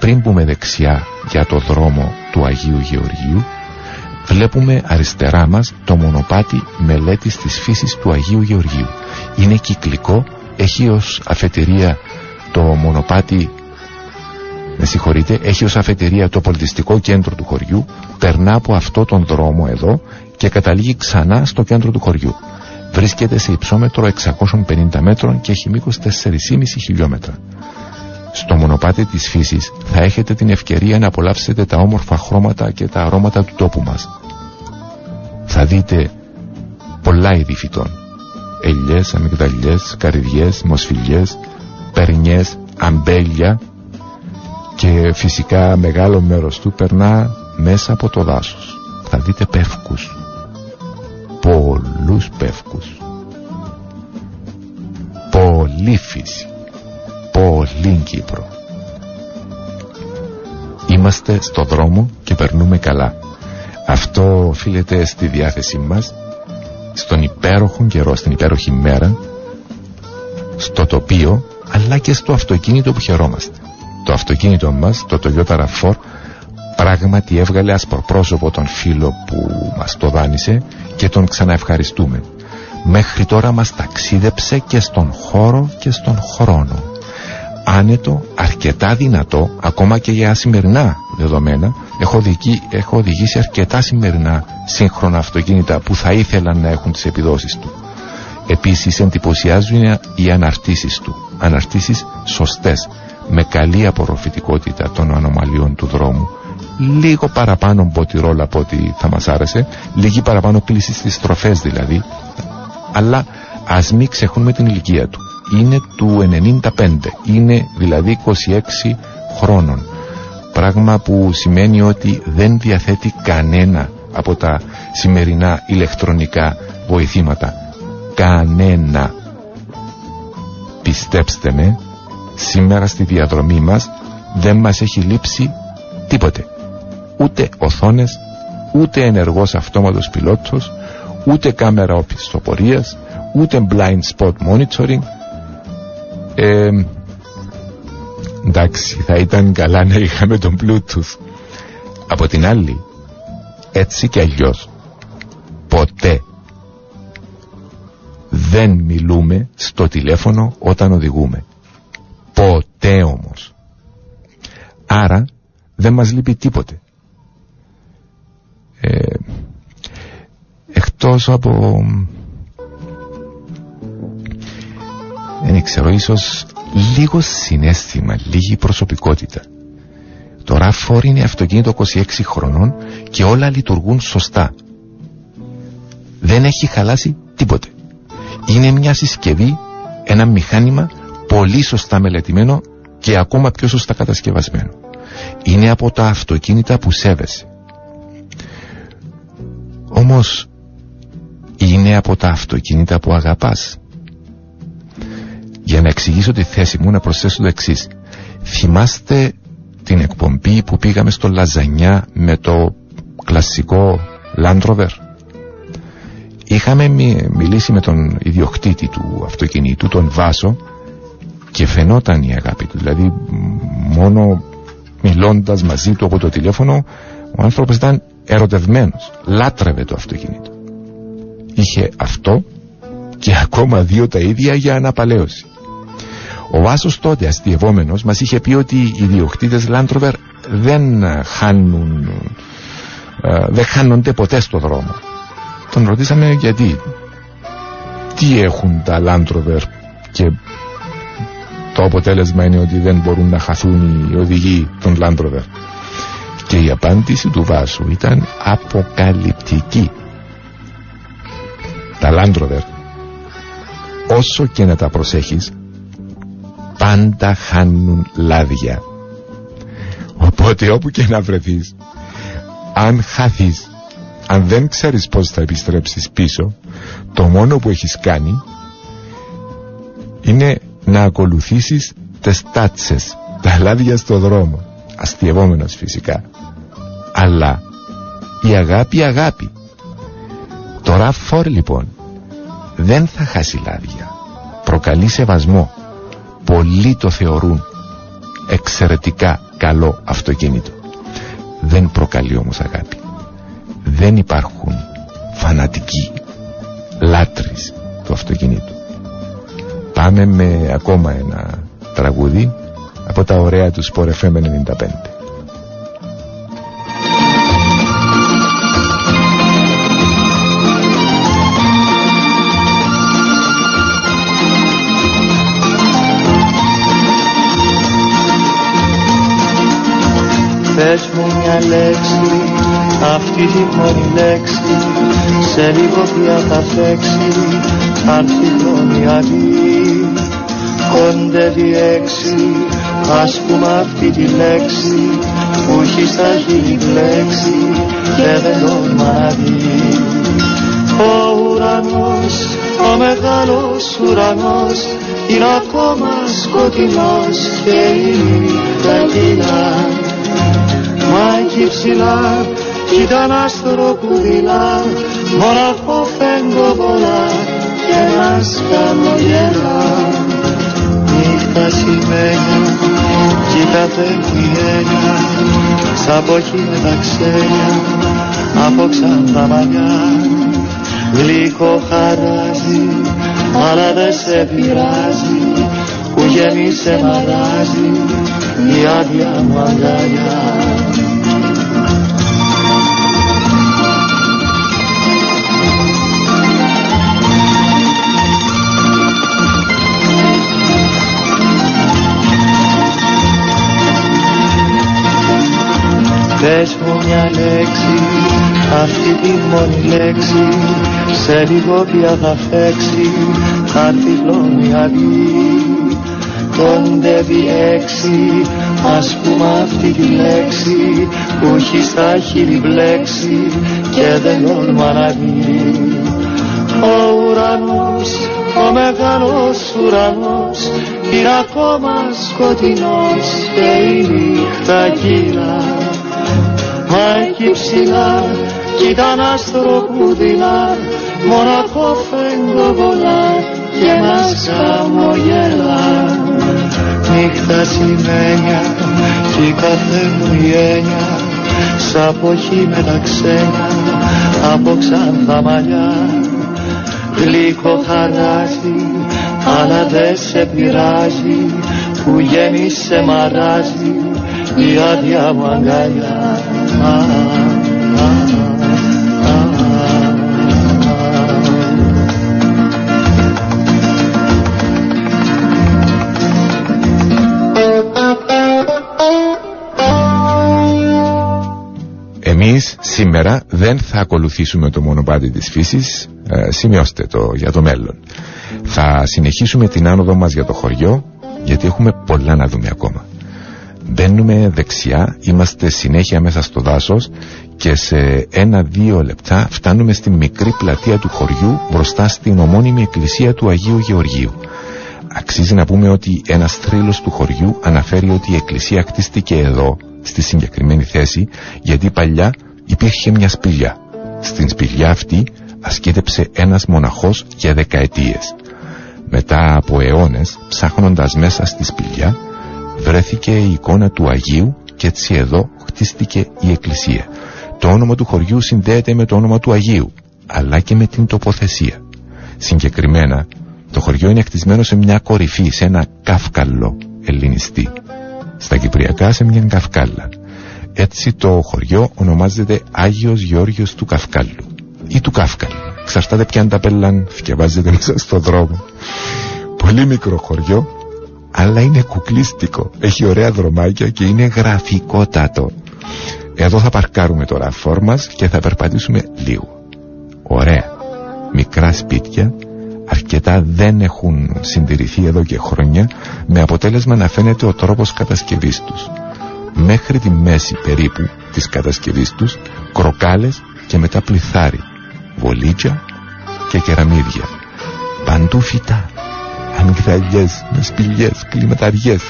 πριν μπούμε δεξιά για το δρόμο του Αγίου Γεωργίου, βλέπουμε αριστερά μας το μονοπάτι μελέτης της φύσης του Αγίου Γεωργίου. Είναι κυκλικό, έχει ως αφετηρία το μονοπάτι... Με συγχωρείτε, έχει ως αφετηρία το πολιτιστικό κέντρο του χωριού, περνά από αυτό τον δρόμο εδώ και καταλήγει ξανά στο κέντρο του χωριού. Βρίσκεται σε υψόμετρο 650 μέτρων και έχει μήκος 4,5 χιλιόμετρα. Στο μονοπάτι της φύσης θα έχετε την ευκαιρία να απολαύσετε τα όμορφα χρώματα και τα αρώματα του τόπου μας. Θα δείτε πολλά είδη φυτών. Ελιές, αμυγδαλιές, καρυδιές, μοσφιλιές, περνιές, αμπέλια... Και φυσικά μεγάλο μέρος του περνά μέσα από το δάσος. Θα δείτε πεύκους. Πολλούς πεύκους. Πολύ φύση. Πολύ Κύπρο. Είμαστε στο δρόμο και περνούμε καλά. Αυτό οφείλεται στη διάθεσή μας, στον υπέροχο καιρό, στην υπέροχη μέρα, στο τοπίο, αλλά και στο αυτοκίνητο που χαιρόμαστε. Το αυτοκίνητο μας, το Toyota RAV4, πράγματι έβγαλε ασπροπρόσωπο τον φίλο που μας το δάνεισε και τον ξαναευχαριστούμε. Μέχρι τώρα μας ταξίδεψε και στον χώρο και στον χρόνο. Άνετο, αρκετά δυνατό, ακόμα και για σημερινά δεδομένα. Έχω οδηγήσει αρκετά σημερινά σύγχρονα αυτοκίνητα που θα ήθελαν να έχουν τις επιδόσεις του. Επίσης εντυπωσιάζουν οι αναρτήσεις του. Αναρτήσεις σωστές, με καλή απορροφητικότητα των ανομαλιών του δρόμου, λίγο παραπάνω μποτιρόλα από ό,τι θα μας άρεσε, λίγη παραπάνω κλίση στις στροφές δηλαδή, αλλά ας μην ξεχνούμε την ηλικία του. Είναι του 95, είναι δηλαδή 26 χρόνων, πράγμα που σημαίνει ότι δεν διαθέτει κανένα από τα σημερινά ηλεκτρονικά βοηθήματα. Κανένα. Πιστέψτε με, σήμερα στη διαδρομή μας Δεν μας έχει λείψει τίποτε. Ούτε οθόνες, ούτε ενεργός αυτόματος πιλότος, ούτε κάμερα οπισθοπορίας, ούτε blind spot monitoring. Εντάξει, θα ήταν καλά να είχαμε τον Bluetooth. Από την άλλη, έτσι και αλλιώς, ποτέ δεν μιλούμε στο τηλέφωνο όταν οδηγούμε. Ποτέ όμως. Άρα δεν μας λείπει τίποτε. Εκτός από... δεν ξέρω, ίσως λίγο συναίσθημα, λίγη προσωπικότητα. Το RAV4 είναι αυτοκίνητο 26 χρονών και όλα λειτουργούν σωστά. Δεν έχει χαλάσει τίποτε. Είναι μια συσκευή, ένα μηχάνημα πολύ σωστά μελετημένο και ακόμα πιο σωστά κατασκευασμένο. Είναι από τα αυτοκίνητα που σέβεσαι. Όμως, είναι από τα αυτοκίνητα που αγαπάς. Για να εξηγήσω τη θέση μου, να προσθέσω το εξής. Θυμάστε την εκπομπή που πήγαμε στο Λαζανιά με το κλασικό Land Rover? Είχαμε μιλήσει με τον ιδιοκτήτη του αυτοκινήτου, τον Βάσο, και φαινόταν η αγάπη του. Δηλαδή, μόνο μιλώντας μαζί του από το τηλέφωνο, ο άνθρωπος ήταν ερωτευμένος, λάτρευε το αυτοκίνητο. Είχε αυτό και ακόμα δύο τα ίδια για αναπαλαίωση. Ο Βάσος τότε, αστειευόμενος, μας είχε πει ότι οι ιδιοκτήτες Land Rover δεν χάνονται ποτέ στο δρόμο. Τον ρωτήσαμε γιατί. Τι έχουν τα Land Rover? Και το αποτέλεσμα είναι ότι δεν μπορούν να χαθούν οι οδηγοί των Land Rover. Και η απάντηση του Βάσου ήταν αποκαλυπτική. Τα Land Rover, όσο και να τα προσέχεις, πάντα χάνουν λάδια. Οπότε όπου και να βρεθείς, αν χαθείς, αν δεν ξέρεις πώς θα επιστρέψεις πίσω, το μόνο που έχεις κάνει είναι να ακολουθήσεις τις τάτσες, τα λάδια στο δρόμο. Αστειευόμενος φυσικά. Αλλά η αγάπη. Το RAV4 λοιπόν δεν θα χάσει λάδια. Προκαλεί σεβασμό. Πολλοί το θεωρούν εξαιρετικά καλό αυτοκίνητο. Δεν προκαλεί όμως αγάπη. Δεν υπάρχουν φανατικοί λάτρεις του αυτοκίνητου. Πάμε με ακόμα ένα τραγούδι από τα ωραία του Sport FM 95. Πες μου μια λέξη, αυτή τη μόνη λέξη, σε λίγο πια θα φέξει, αν φυγώνει άλλη. Κοντεύει έξι, ας πούμε αυτή τη λέξη, που έχει στα χείλη λέξη, και δεν το μάθει. Ο ουρανός, ο μεγάλος ουρανός, είναι ακόμα σκοτεινός και είναι κρατήνα. Μα εκεί ψηλά ήταν άστρο κουδιλά, μοναχό φεγγοβολά και ένας χαμογελά. Νύχτα σημαίνει κι κατεύει έννοια, σαν πόχη με τα ξένια, απόξαν τα μαλλιά. Γλυκό χαράζει, αλλά δεν σε πειράζει, που γέμισε μαράζει η άδεια μου αγκαλιά. Πες μου μια λέξη, αυτή τη μόνη λέξη, σε λίγο πια θα φέξει, θα τυλώνει αδύ. Κοντεύει έξι, ας πούμε αυτή τη λέξη, που έχει στα χείλη μπλέξει και δεν τολμά να δει. Ο ουρανός, ο μεγάλος ουρανός, Είναι ακόμα σκοτεινός και η νύχτα κύλα. Μα εκεί ψηλά κοίτα ένα άστρο που δειλά, μοναχό φεγγοβολά και μας χαμογελά. Νύχτα σημαίνια και η κάθε μου γένια σ' αποχή με τα ξένα από ξανθά μαλλιά. Γλυκό χαράζει, αλλά δε σε πειράζει, που γέμισε μαράζει η άδεια μου αγκαλιά. Εμείς σήμερα δεν θα ακολουθήσουμε το μονοπάτι της φύσης, σημειώστε το για το μέλλον. Θα συνεχίσουμε την άνοδο μας για το χωριό, γιατί έχουμε πολλά να δούμε ακόμα. Μπαίνουμε δεξιά, είμαστε συνέχεια μέσα στο δάσος και σε 1-2 λεπτά φτάνουμε στη μικρή πλατεία του χωριού μπροστά στην ομώνυμη εκκλησία του Αγίου Γεωργίου. Αξίζει να πούμε ότι ένας θρύλος του χωριού αναφέρει ότι η εκκλησία χτίστηκε εδώ, στη συγκεκριμένη θέση, γιατί παλιά υπήρχε μια σπηλιά. Στην σπηλιά αυτή ασκήτεψε ένας μοναχός για δεκαετίες. Μετά από αιώνες, ψάχνοντας μέσα στη σπηλιά, βρέθηκε η εικόνα του Αγίου και έτσι εδώ χτίστηκε η εκκλησία. Το όνομα του χωριού συνδέεται με το όνομα του Αγίου, αλλά και με την τοποθεσία. Συγκεκριμένα, το χωριό είναι χτισμένο σε μια κορυφή, σε ένα καύκαλο ελληνιστή. Στα κυπριακά σε μια καυκάλα. Έτσι το χωριό ονομάζεται Άγιος Γεώργιος του Καυκάλου ή του Καύκαλου. Ξαρτάται πια αν τα πέλαν θυκευάζεται μέσα στον δρόμο. Πολύ μικρό χωριό, αλλά είναι κουκλίστικο. Έχει ωραία δρομάκια και είναι γραφικότατο. Εδώ θα παρκάρουμε το ραφόρ μας και θα περπατήσουμε λίγο. Ωραία. Μικρά σπίτια. Αρκετά δεν έχουν συντηρηθεί εδώ και χρόνια, με αποτέλεσμα να φαίνεται ο τρόπος κατασκευής τους. Μέχρι τη μέση περίπου της κατασκευής τους, κροκάλες και μετά πληθάρι, βολίτια και κεραμίδια. Παντού φυτά, αμυγδαλιές με σπηλιές, κλιματαριές,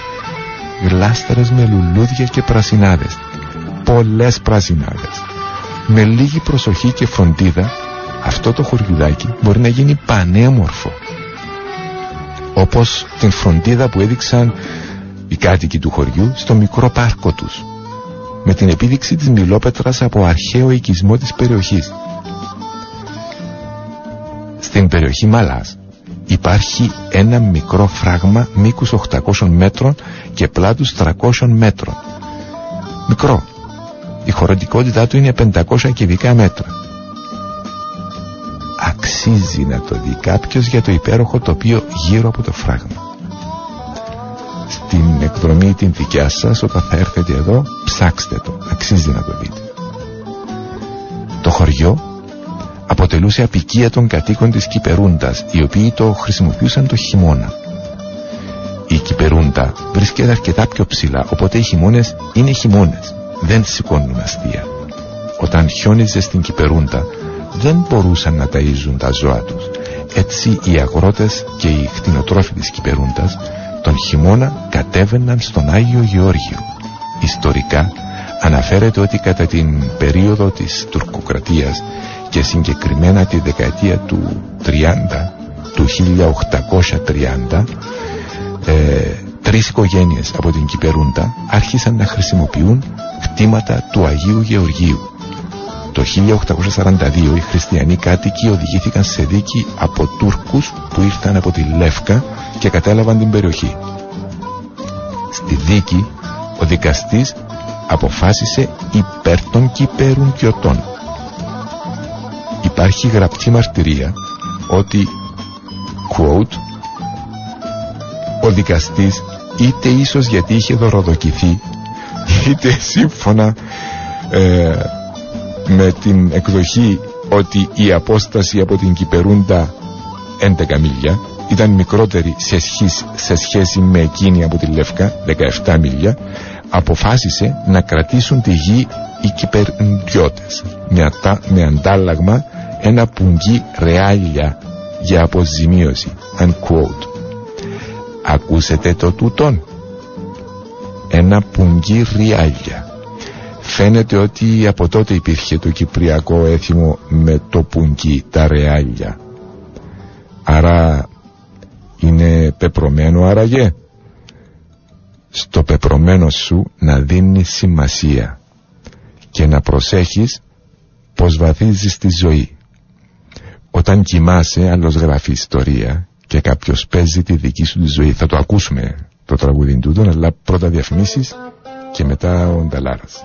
γλάστρες με λουλούδια και πρασινάδες, πολλές πρασινάδες. Με λίγη προσοχή και φροντίδα, αυτό το χωριουδάκι μπορεί να γίνει πανέμορφο, όπως την φροντίδα που έδειξαν οι κάτοικοι του χωριού στο μικρό πάρκο τους, με την επίδειξη της μιλόπετρας από αρχαίο οικισμό της περιοχής. Στην περιοχή Μαλάς υπάρχει ένα μικρό φράγμα μήκους 800 μέτρων και πλάτους 300 μέτρων. Μικρό. Η χωρητικότητά του είναι 500 κυβικά μέτρα. Αξίζει να το δει κάποιος για το υπέροχο τοπίο γύρω από το φράγμα. Στην εκδρομή την δικιά σας, όταν θα έρθετε εδώ, ψάξτε το. Αξίζει να το δείτε. Το χωριό αποτελούσε αποικία των κατοίκων της Κυπερούντας, οι οποίοι το χρησιμοποιούσαν το χειμώνα. Η Κυπερούντα βρίσκεται αρκετά πιο ψηλά, οπότε οι χειμώνες είναι χειμώνες. Δεν σηκώνουν αστεία. Όταν χιόνιζε στην Κυπερούντα, δεν μπορούσαν να ταΐζουν τα ζώα τους. Έτσι οι αγρότες και οι χτινοτρόφοι της Κυπερούντας τον χειμώνα κατέβαιναν στον Άγιο Γεώργιο. Ιστορικά αναφέρεται ότι κατά την περίοδο της τουρκοκρατίας και συγκεκριμένα τη δεκαετία του 30, του 1830, τρεις οικογένειες από την Κυπερούντα άρχισαν να χρησιμοποιούν κτήματα του Αγίου Γεωργίου. Το 1842 οι χριστιανοί κάτοικοι οδηγήθηκαν σε δίκη από Τούρκους που ήρθαν από τη Λεύκα και κατέλαβαν την περιοχή. Στη δίκη ο δικαστής αποφάσισε υπέρ των Κυπερουνκιωτών. Υπάρχει γραπτή μαρτυρία ότι quote, ο δικαστής είτε ίσως γιατί είχε δωροδοκηθεί είτε σύμφωνα με την εκδοχή ότι η απόσταση από την Κυπερούντα 11 μίλια ήταν μικρότερη σε σχέση με εκείνη από τη Λεύκα 17 μίλια, αποφάσισε να κρατήσουν τη γη οι Κυπερντιώτες με αντάλλαγμα ένα πουγγί ρεάλια για αποζημίωση unquote. Ακούσετε το τούτον. Ένα πουγγί ριάλια. Φαίνεται ότι από τότε υπήρχε το κυπριακό έθιμο με το πουγγί, τα ρεάλια. Άρα είναι πεπρωμένο άραγε. Στο πεπρωμένο σου να δίνεις σημασία και να προσέχεις πως βαθίζεις τη ζωή. Όταν κοιμάσαι, άλλος γράφει ιστορία και κάποιος παίζει τη δική σου τη ζωή. Θα το ακούσουμε το τραγούδι τούτον, αλλά πρώτα διαφημίσεις και μετά ο Νταλάρας.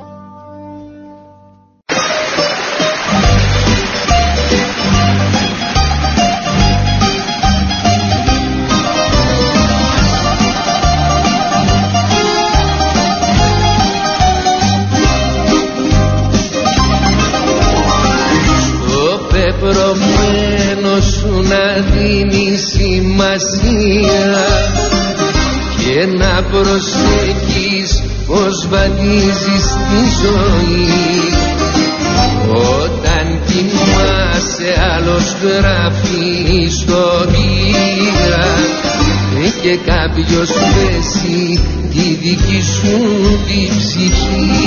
Δίνει σημασία και να προσέχεις πως βαδίζεις τη ζωή. Όταν κοιμάσαι άλλος γράφει ιστορία και κάποιος πέσει τη δική σου τη ψυχή.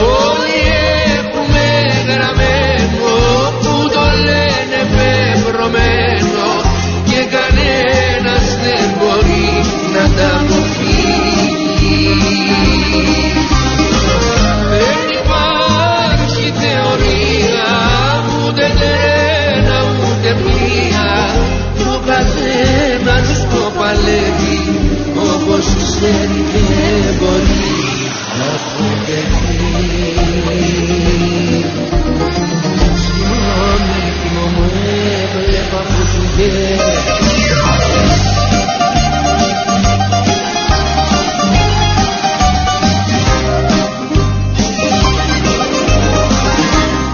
Όλοι έχουμε γραμμένα και κανένας δεν μπορεί να τα αποφύγει. Δεν υπάρχει θεωρία, ούτε τρένα ούτε πλοία, το καθένας το παλεύει όπως ξέρει και μπορεί να αποφύγει.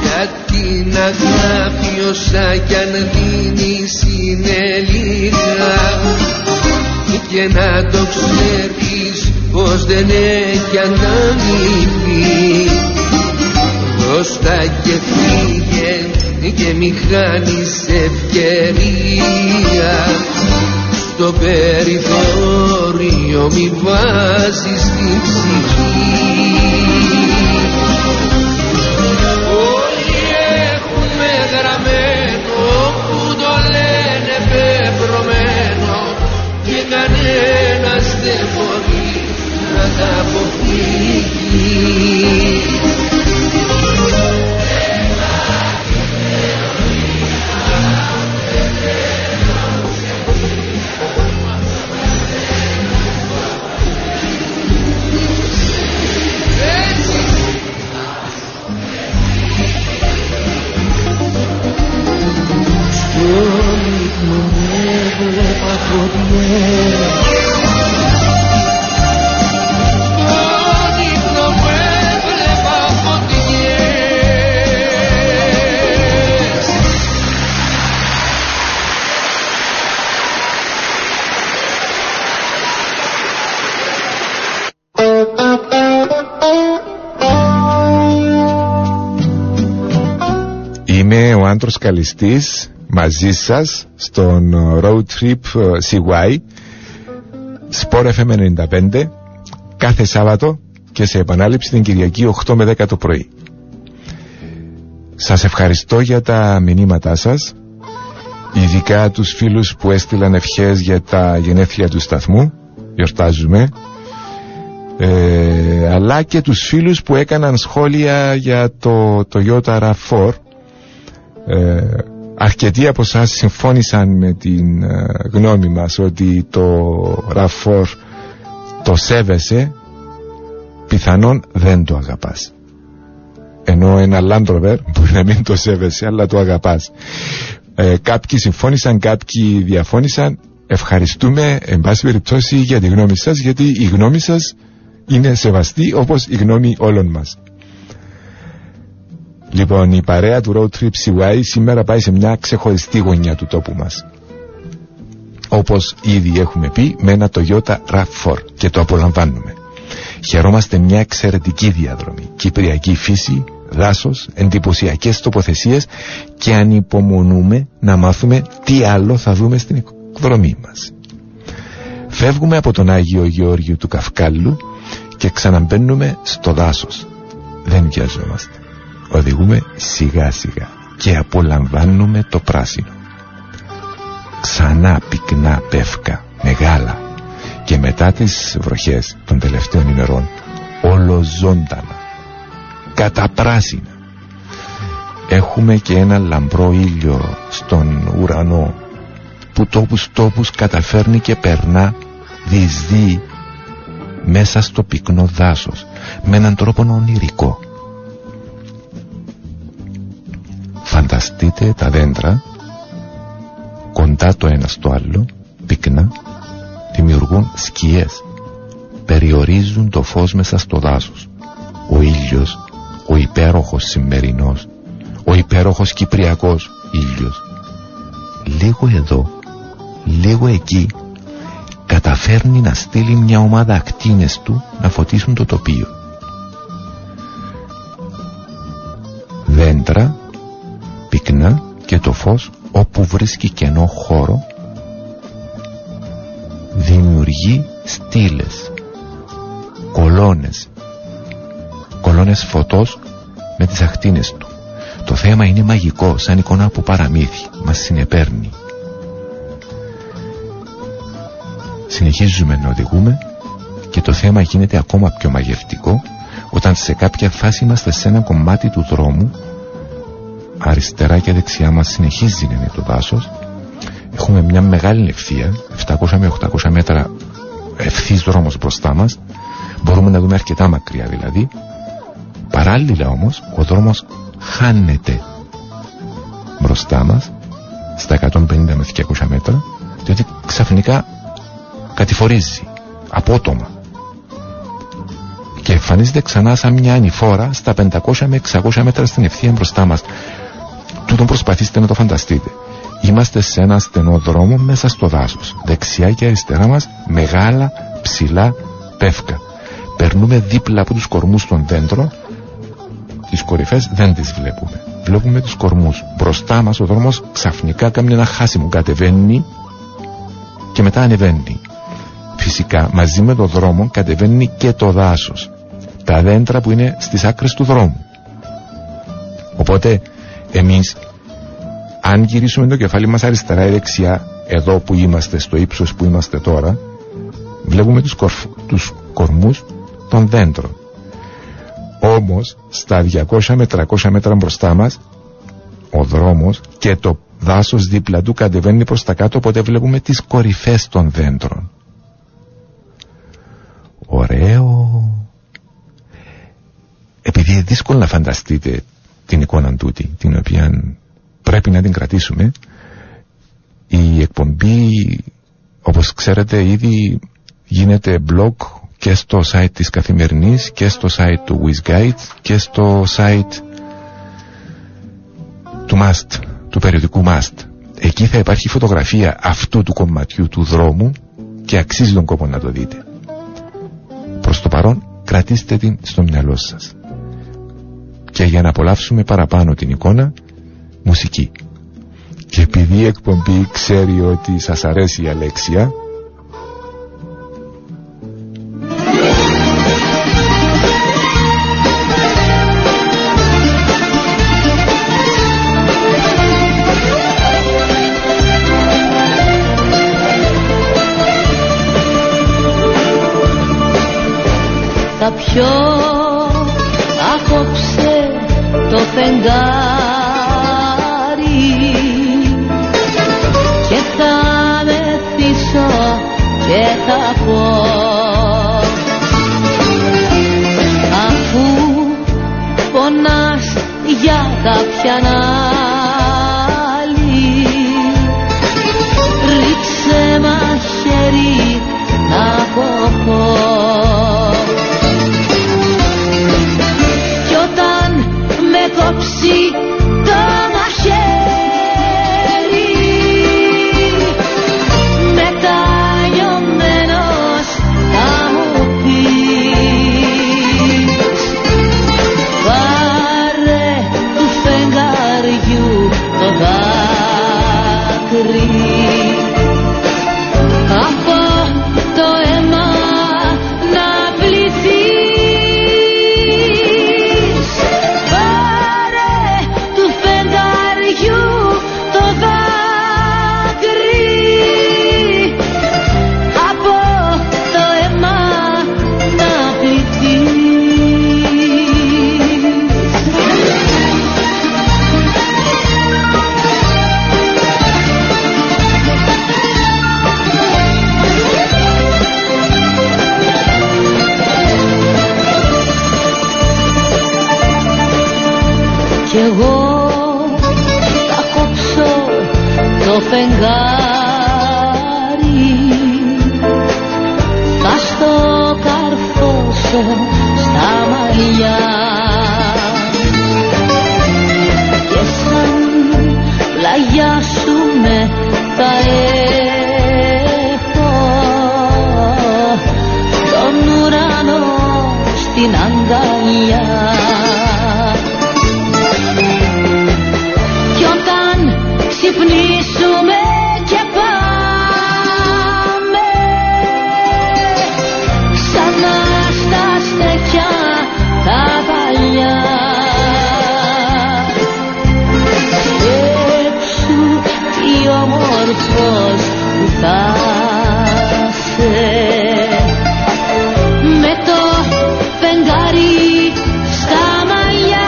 Γιατί να γράφει όσα κι αν δίνει συνελίδα και να το ξέρεις πως δεν έχει αναμειχθεί. Δώστα και φύγε και μη χάνεις ευκαιρία, στο περιθώριο μη βάζεις την ψυχή. Όλοι έχουμε γραμμένο που το λένε πεπρωμένο και κανένας δεν μπορεί να τα αποφύγει. Είμαι ο Άντρος Καλλιστής μαζί σας στον Road Trip CY Sport FM 95 κάθε Σάββατο και σε επανάληψη την Κυριακή 8 με 10 το πρωί. Σας ευχαριστώ για τα μηνύματά σας, ειδικά τους φίλους που έστειλαν ευχές για τα γενέθλια του σταθμού, γιορτάζουμε, αλλά και τους φίλους που έκαναν σχόλια για το Toyota RAV4. Αρκετοί από εσάς συμφώνησαν με την γνώμη μας ότι το RAV4 το σέβεσαι, πιθανόν δεν το αγαπάς. Ενώ ένα Land Rover μπορεί να μην το σέβεσαι, αλλά το αγαπάς. Κάποιοι συμφώνησαν, κάποιοι διαφώνησαν. Ευχαριστούμε, εν πάση περιπτώσει, για τη γνώμη σας, γιατί η γνώμη σας είναι σεβαστή όπως η γνώμη όλων μας. Λοιπόν, η παρέα του Road Trip CY σήμερα πάει σε μια ξεχωριστή γωνιά του τόπου μας. Όπως ήδη έχουμε πει, με ένα Toyota RAV4 και το απολαμβάνουμε. Χαιρόμαστε μια εξαιρετική διαδρομή. Κυπριακή φύση, δάσος, εντυπωσιακές τοποθεσίες και ανυπομονούμε να μάθουμε τι άλλο θα δούμε στην δρομή μας. Φεύγουμε από τον Άγιο Γεώργιο του Καυκάλου και ξαναμπαίνουμε στο δάσος. Δεν βιαζόμαστε. Οδηγούμε σιγά σιγά και απολαμβάνουμε το πράσινο. Ξανά πυκνά πεύκα, μεγάλα, και μετά τις βροχές των τελευταίων ημερών όλο ζώντανα, καταπράσινα. Έχουμε και ένα λαμπρό ήλιο στον ουρανό που τόπους τόπους καταφέρνει και περνά διεισδύει μέσα στο πυκνό δάσος με έναν τρόπο ονειρικό. Φανταστείτε τα δέντρα κοντά το ένα στο άλλο, πυκνά, δημιουργούν σκιές, περιορίζουν το φως μέσα στο δάσος. Ο ήλιος, ο υπέροχος σημερινός, ο υπέροχος κυπριακός ήλιος, λίγο εδώ, λίγο εκεί, καταφέρνει να στείλει μια ομάδα ακτίνες του να φωτίσουν το τοπίο. Δέντρα, πυκνά, και το φως όπου βρίσκει κενό χώρο δημιουργεί στήλες, κολόνες, κολόνες φωτός με τις ακτίνες του. Το θέμα είναι μαγικό, σαν εικόνα από παραμύθι, μας συνεπέρνει. Συνεχίζουμε να οδηγούμε και το θέμα γίνεται ακόμα πιο μαγευτικό όταν σε κάποια φάση είμαστε σε ένα κομμάτι του δρόμου. Αριστερά και δεξιά μας συνεχίζει να είναι το δάσος. Έχουμε μια μεγάλη ευθεία, 700 με 800 μέτρα ευθύς δρόμος μπροστά μας. Μπορούμε να δούμε αρκετά μακριά δηλαδή. Παράλληλα όμως ο δρόμος χάνεται μπροστά μας στα 150 με 200 μέτρα, διότι ξαφνικά κατηφορίζει απότομα και εμφανίζεται ξανά σαν μια ανηφόρα στα 500 με 600 μέτρα στην ευθεία μπροστά μας. Τούτον προσπαθήστε να το φανταστείτε. Είμαστε σε ένα στενό δρόμο μέσα στο δάσος. Δεξιά και αριστερά μας μεγάλα ψηλά πεύκα. Περνούμε δίπλα από τους κορμούς των δέντρων. Τις κορυφές δεν τις βλέπουμε. Βλέπουμε τους κορμούς. Μπροστά μας ο δρόμος ξαφνικά κάνει ένα χάσιμο. Κατεβαίνει και μετά ανεβαίνει. Φυσικά μαζί με τον δρόμο κατεβαίνει και το δάσος. Τα δέντρα που είναι στις άκρες του δρόμου. Οπότε εμείς αν γυρίσουμε το κεφάλι μας αριστερά ή δεξιά, εδώ που είμαστε, στο ύψος που είμαστε τώρα, βλέπουμε τους κορμούς των δέντρων. Όμως στα 200 με 300 μέτρα μπροστά μας ο δρόμος και το δάσος δίπλα του κατεβαίνει προς τα κάτω, οπότε βλέπουμε τις κορυφές των δέντρων. Ωραίο. Επειδή δύσκολο να φανταστείτε την εικόνα τούτη, την οποία πρέπει να την κρατήσουμε, η εκπομπή όπως ξέρετε ήδη γίνεται blog και στο site της Καθημερινής και στο site του WizGuide και στο site του Mast, του περιοδικού Mast. Εκεί θα υπάρχει φωτογραφία αυτού του κομματιού του δρόμου και αξίζει τον κόπο να το δείτε. Προς το παρόν κρατήστε την στο μυαλό σας. Και για να απολαύσουμε παραπάνω την εικόνα, μουσική. Και επειδή η εκπομπή ξέρει ότι σας αρέσει η Αλέξια, θα πιω απόψε το φεγγάρι και θα μεθύσω και θα πω, αφού πονάς για κάποιαν άλλη, ρίξε μαχαίρι να κοπώ. Το μαχαίρι μετανιωμένος θα μου πεις, πάρε του φεγγαριού το δάκρυ το φεγγάρι θα στο καρφώσω στα μαλλιά και σαν πλαγιά σου με θα έχω τον ουρανό στην αγκαλιά. Ξυπνήσουμε και πάμε ξανά στα στέκια τα παλιά. Σκέψου τι όμορφος που θα σε με το φεγγάρι στα μαλλιά.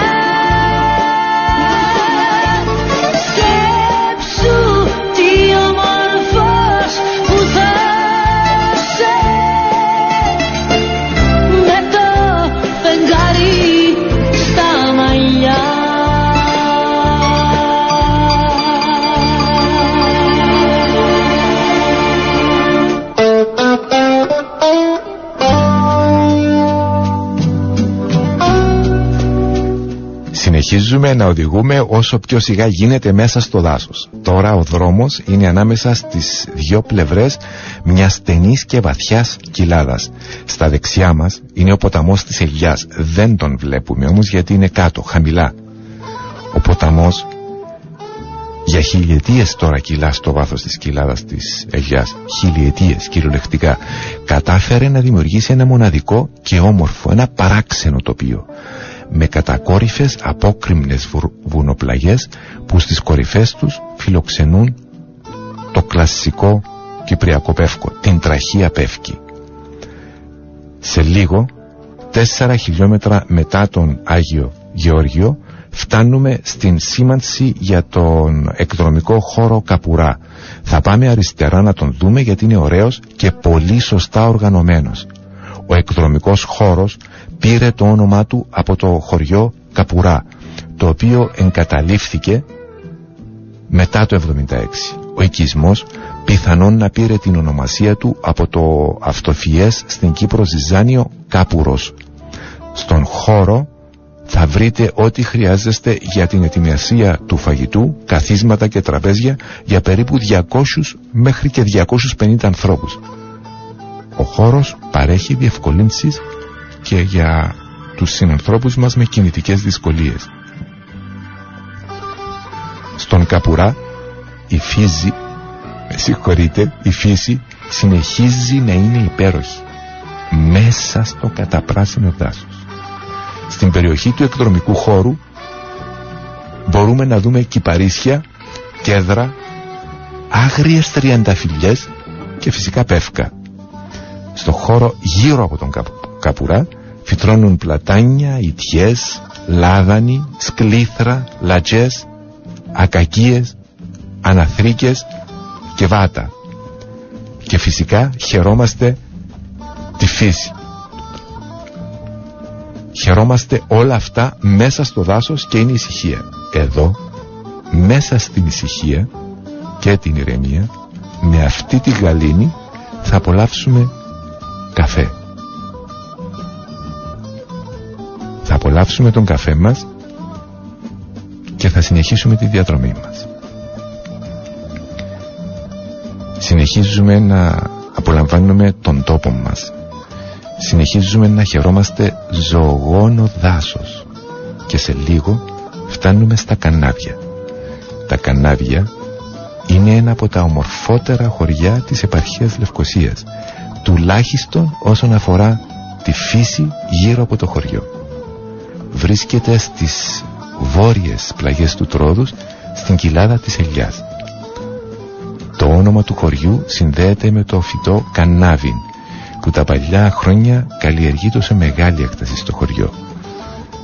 Συνεχίζουμε να οδηγούμε όσο πιο σιγά γίνεται μέσα στο δάσος. Τώρα ο δρόμος είναι ανάμεσα στις δύο πλευρές μιας στενής και βαθιάς κοιλάδας. Στα δεξιά μας είναι ο ποταμός της Ελιάς. Δεν τον βλέπουμε όμως γιατί είναι κάτω, χαμηλά. Ο ποταμός για χιλιετίες τώρα κυλά στο βάθος της κοιλάδας της Ελιάς. Χιλιετίες κυριολεκτικά. Κατάφερε να δημιουργήσει ένα μοναδικό και όμορφο, ένα παράξενο τοπίο, με κατακόρυφες απόκρημνες βουνοπλαγιές που στις κορυφές τους φιλοξενούν το κλασικό κυπριακό πεύκο, την τραχία πεύκη. Σε λίγο, 4 χιλιόμετρα μετά τον Άγιο Γεώργιο, φτάνουμε στην σήμανση για τον εκδρομικό χώρο Καπουρά. Θα πάμε αριστερά να τον δούμε γιατί είναι ωραίος και πολύ σωστά οργανωμένος. Ο εκδρομικός χώρος πήρε το όνομά του από το χωριό Καπουρά, το οποίο εγκαταλείφθηκε μετά το 1976. Ο οικισμός πιθανόν να πήρε την ονομασία του από το αυτοφυές στην Κύπρο ζυζάνιο Κάπουρος. Στον χώρο θα βρείτε ό,τι χρειάζεστε για την ετοιμασία του φαγητού, καθίσματα και τραπέζια για περίπου 200 μέχρι και 250 ανθρώπους. Ο χώρος παρέχει διευκολύνσεις και για τους συνανθρώπους μας με κινητικές δυσκολίες. Στον Καπουρά η φύση συνεχίζει να είναι υπέροχη μέσα στο καταπράσινο δάσος. Στην περιοχή του εκδρομικού χώρου μπορούμε να δούμε κυπαρίσια, κέδρα, άγριες τριανταφυλλιές και φυσικά πεύκα. Στο χώρο γύρω από τον Καπουρά φυτρώνουν πλατάνια, ιτιές, λάδανη, σκλήθρα, λατζές, ακακίες, αναθρίκες και βάτα. Και φυσικά χαιρόμαστε τη φύση. Χαιρόμαστε όλα αυτά μέσα στο δάσος και είναι ησυχία. Εδώ, μέσα στην ησυχία και την ηρεμία, με αυτή τη γαλήνη θα απολαύσουμε καφέ. Θα απολαύσουμε τον καφέ μας και θα συνεχίσουμε τη διαδρομή μας. Συνεχίζουμε να απολαμβάνουμε τον τόπο μας. Συνεχίζουμε να χαιρόμαστε ζωγόνο δάσος. Και σε λίγο φτάνουμε στα Κανάβια. Τα Κανάβια είναι ένα από τα ομορφότερα χωριά της επαρχίας Λευκωσίας, τουλάχιστον όσον αφορά τη φύση γύρω από το χωριό. Βρίσκεται στις βόρειες πλαγιές του Τρόδους, στην κοιλάδα της Ελιάς. Το όνομα του χωριού συνδέεται με το φυτό κανάβιν, που τα παλιά χρόνια καλλιεργείται σε μεγάλη έκταση στο χωριό.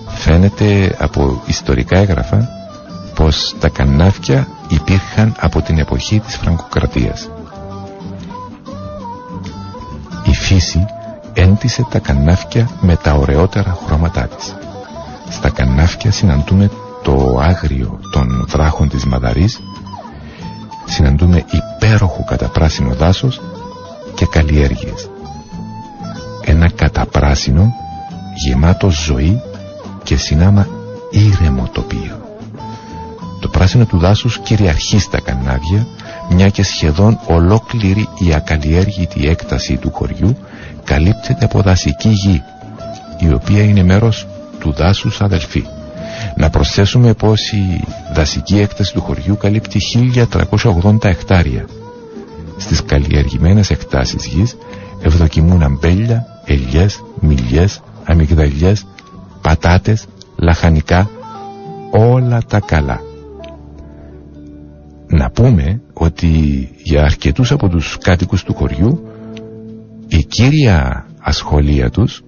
Φαίνεται από ιστορικά έγγραφα πως τα κανάφκια υπήρχαν από την εποχή της Φραγκοκρατίας. Η φύση έντισε τα κανάφκια με τα ωραιότερα χρώματά της. Στα κανάφκια συναντούμε το άγριο των δράχων της Μαδαρής συναντούμε υπέροχο καταπράσινο δάσος και καλλιέργειες. Ένα καταπράσινο γεμάτο ζωή και συνάμα ήρεμο τοπίο. Το πράσινο του δάσους κυριαρχεί στα κανάβια, μια και σχεδόν ολόκληρη η ακαλλιέργητη έκταση του χωριού καλύπτεται από δασική γη, η οποία είναι μέρος του δάσους αδελφή. Να προσθέσουμε πως η δασική έκταση του χωριού καλύπτει 1.380 εκτάρια. Στις καλλιεργημένες εκτάσεις γης ευδοκιμούν αμπέλια, ελιές, μιλιές, αμυγδαλιές, πατάτες, λαχανικά, όλα τα καλά. Να πούμε ότι για αρκετούς από τους κάτοικους του χωριού η κύρια ασχολία τους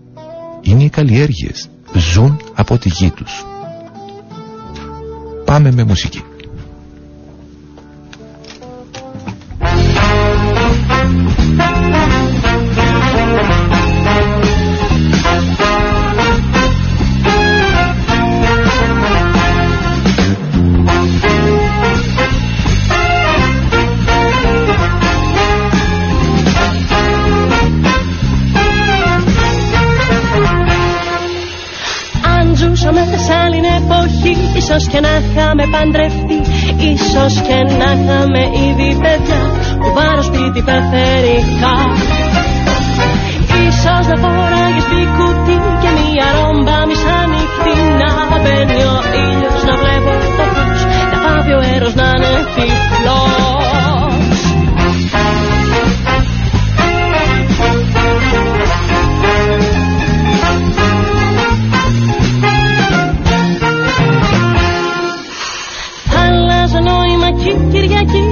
είναι οι καλλιέργειες. Ζουν από τη γη τους. Πάμε με μουσική. Ίσως και να είχαμε παντρευτεί, ίσως και να είχαμε ήδη παιδιά που πάρω σπίτι πεθερικά. Ίσως να φοράγεις μπικουτί και μία ρόμπα μισά νυχτή, να μπαίνει ο ήλιος, να βλέπω το φως, να πάβει ο αέρος να είναι τυφλός.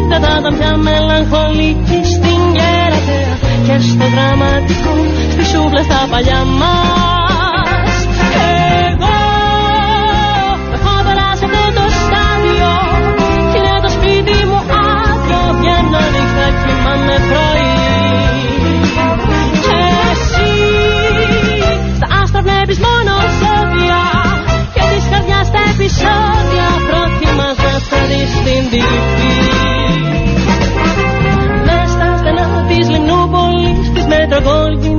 Δεν θα ήταν πια μελαγχολική στην Γερατέα και στο δραματικό στις σούβλες τα παλιά μας. Εγώ έχω περάσει αυτό το στάδιο και είναι το σπίτι μου άδειο, βγαίνω νύχτα, κοιμάμαι πρωί. Και εσύ στα άστρα βλέπεις μόνο ζώδια και της καρδιάς τα επεισόδια, προτιμάς να σταθείς στην τύχη.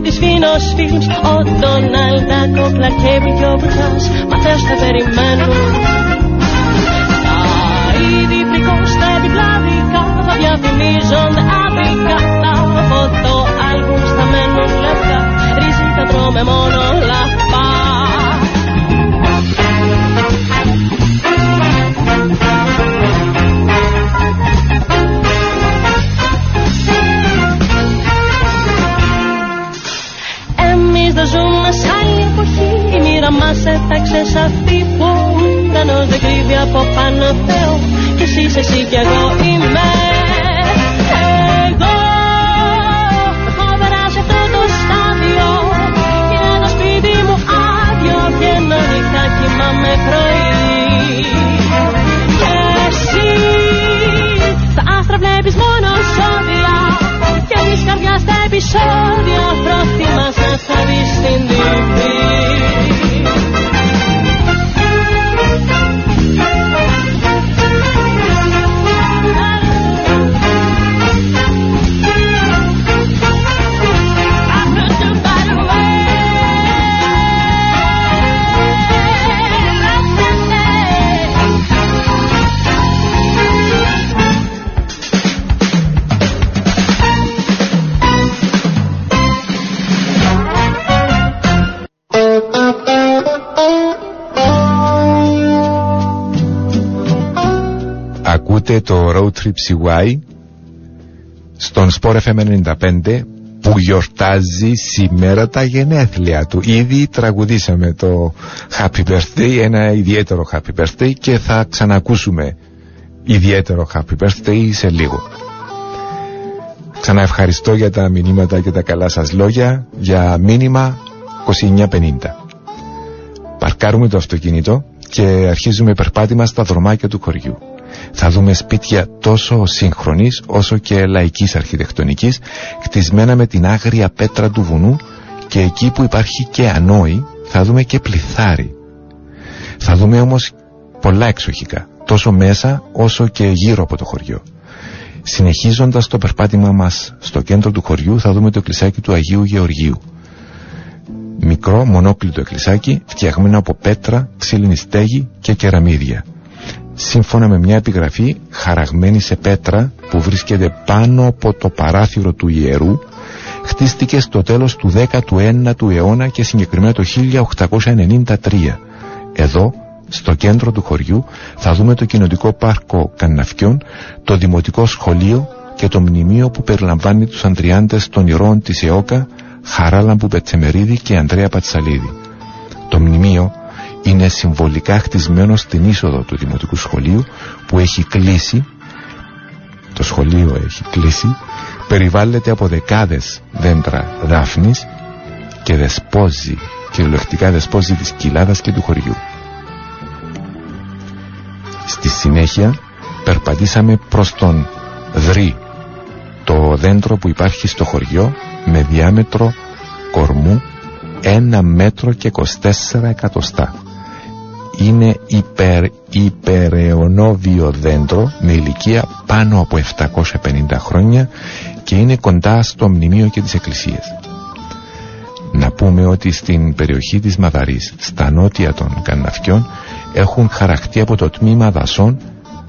Της φίνος φίλμς, ο Ντόναλντ, τα κόκλα και πιο μπροστάς, μα θεός θα περιμένουν. Τα είδη πρικός, τα επιπλαδικά, θα διαφημίζονται άδικα, τα φωτοάλμπουμς θα μένουν λεπτά, ρύζι θα τρώμε μόνο λαφά. Ζούμε σ' άλλη εποχή, η μοίρα μας έφταξε σ' αυτή που ο ουρανός δεν κρύβει από πάνω Θεό κι εσύ είσαι εσύ κι εγώ είμαι. Εγώ έχω περάσει αυτό το στάδιο, είναι το σπίτι μου άδειο, βγαίνω νύχτα, κοιμάμαι πρωί. Και εσύ στα άστρα βλέπεις μόνο ζώδια και εμείς καρδιάς τα επεισόδια, προτιμάς να θα δεις την τύχη. Το Road Trip CY στον Sport FM 95 που γιορτάζει σήμερα τα γενέθλια του. Ήδη τραγουδήσαμε το Happy Birthday, ένα ιδιαίτερο Happy Birthday, και θα ξανακούσουμε ιδιαίτερο Happy Birthday σε λίγο. Ξαναευχαριστώ για τα μηνύματα και τα καλά σας λόγια. Για μήνυμα 2950. Παρκάρουμε το αυτοκίνητο και αρχίζουμε περπάτημα στα δρομάκια του χωριού. Θα δούμε σπίτια τόσο σύγχρονης όσο και λαϊκής αρχιτεκτονικής, κτισμένα με την άγρια πέτρα του βουνού, και εκεί που υπάρχει και ανόη θα δούμε και πληθάρι. Θα δούμε όμως πολλά εξοχικά, τόσο μέσα όσο και γύρω από το χωριό. Συνεχίζοντας το περπάτημά μας στο κέντρο του χωριού θα δούμε το εκκλησάκι του Αγίου Γεωργίου. Μικρό μονόκλητο εκκλησάκι φτιαγμένο από πέτρα, ξύλινη στέγη και κεραμίδια. Σύμφωνα με μια επιγραφή χαραγμένη σε πέτρα που βρίσκεται πάνω από το παράθυρο του ιερού, χτίστηκε στο τέλος του 19ου αιώνα και συγκεκριμένα το 1893. Εδώ, στο κέντρο του χωριού, θα δούμε το κοινοτικό πάρκο Κανάφκιων, το δημοτικό σχολείο και το μνημείο που περιλαμβάνει τους αντριάντες των ηρώων της ΕΟΚΑ, Χαράλαμπου Πετσεμερίδη και Ανδρέα Πατσαλίδη. Το μνημείο είναι συμβολικά χτισμένο στην είσοδο του δημοτικού σχολείου που έχει κλείσει. Το σχολείο έχει κλείσει, περιβάλλεται από δεκάδες δέντρα δάφνης και δεσπόζει, κυριολεκτικά δεσπόζει της κοιλάδας και του χωριού. Στη συνέχεια περπατήσαμε προς τον Δρύ, το δέντρο που υπάρχει στο χωριό με διάμετρο κορμού 1 μέτρο και 24 εκατοστά. Είναι υπεραιωνόβιο δέντρο με ηλικία πάνω από 750 χρόνια και είναι κοντά στο μνημείο και τις εκκλησίες. Να πούμε ότι στην περιοχή της Μαδαρής, στα νότια των Καναφκιών, έχουν χαραχτεί από το τμήμα δασών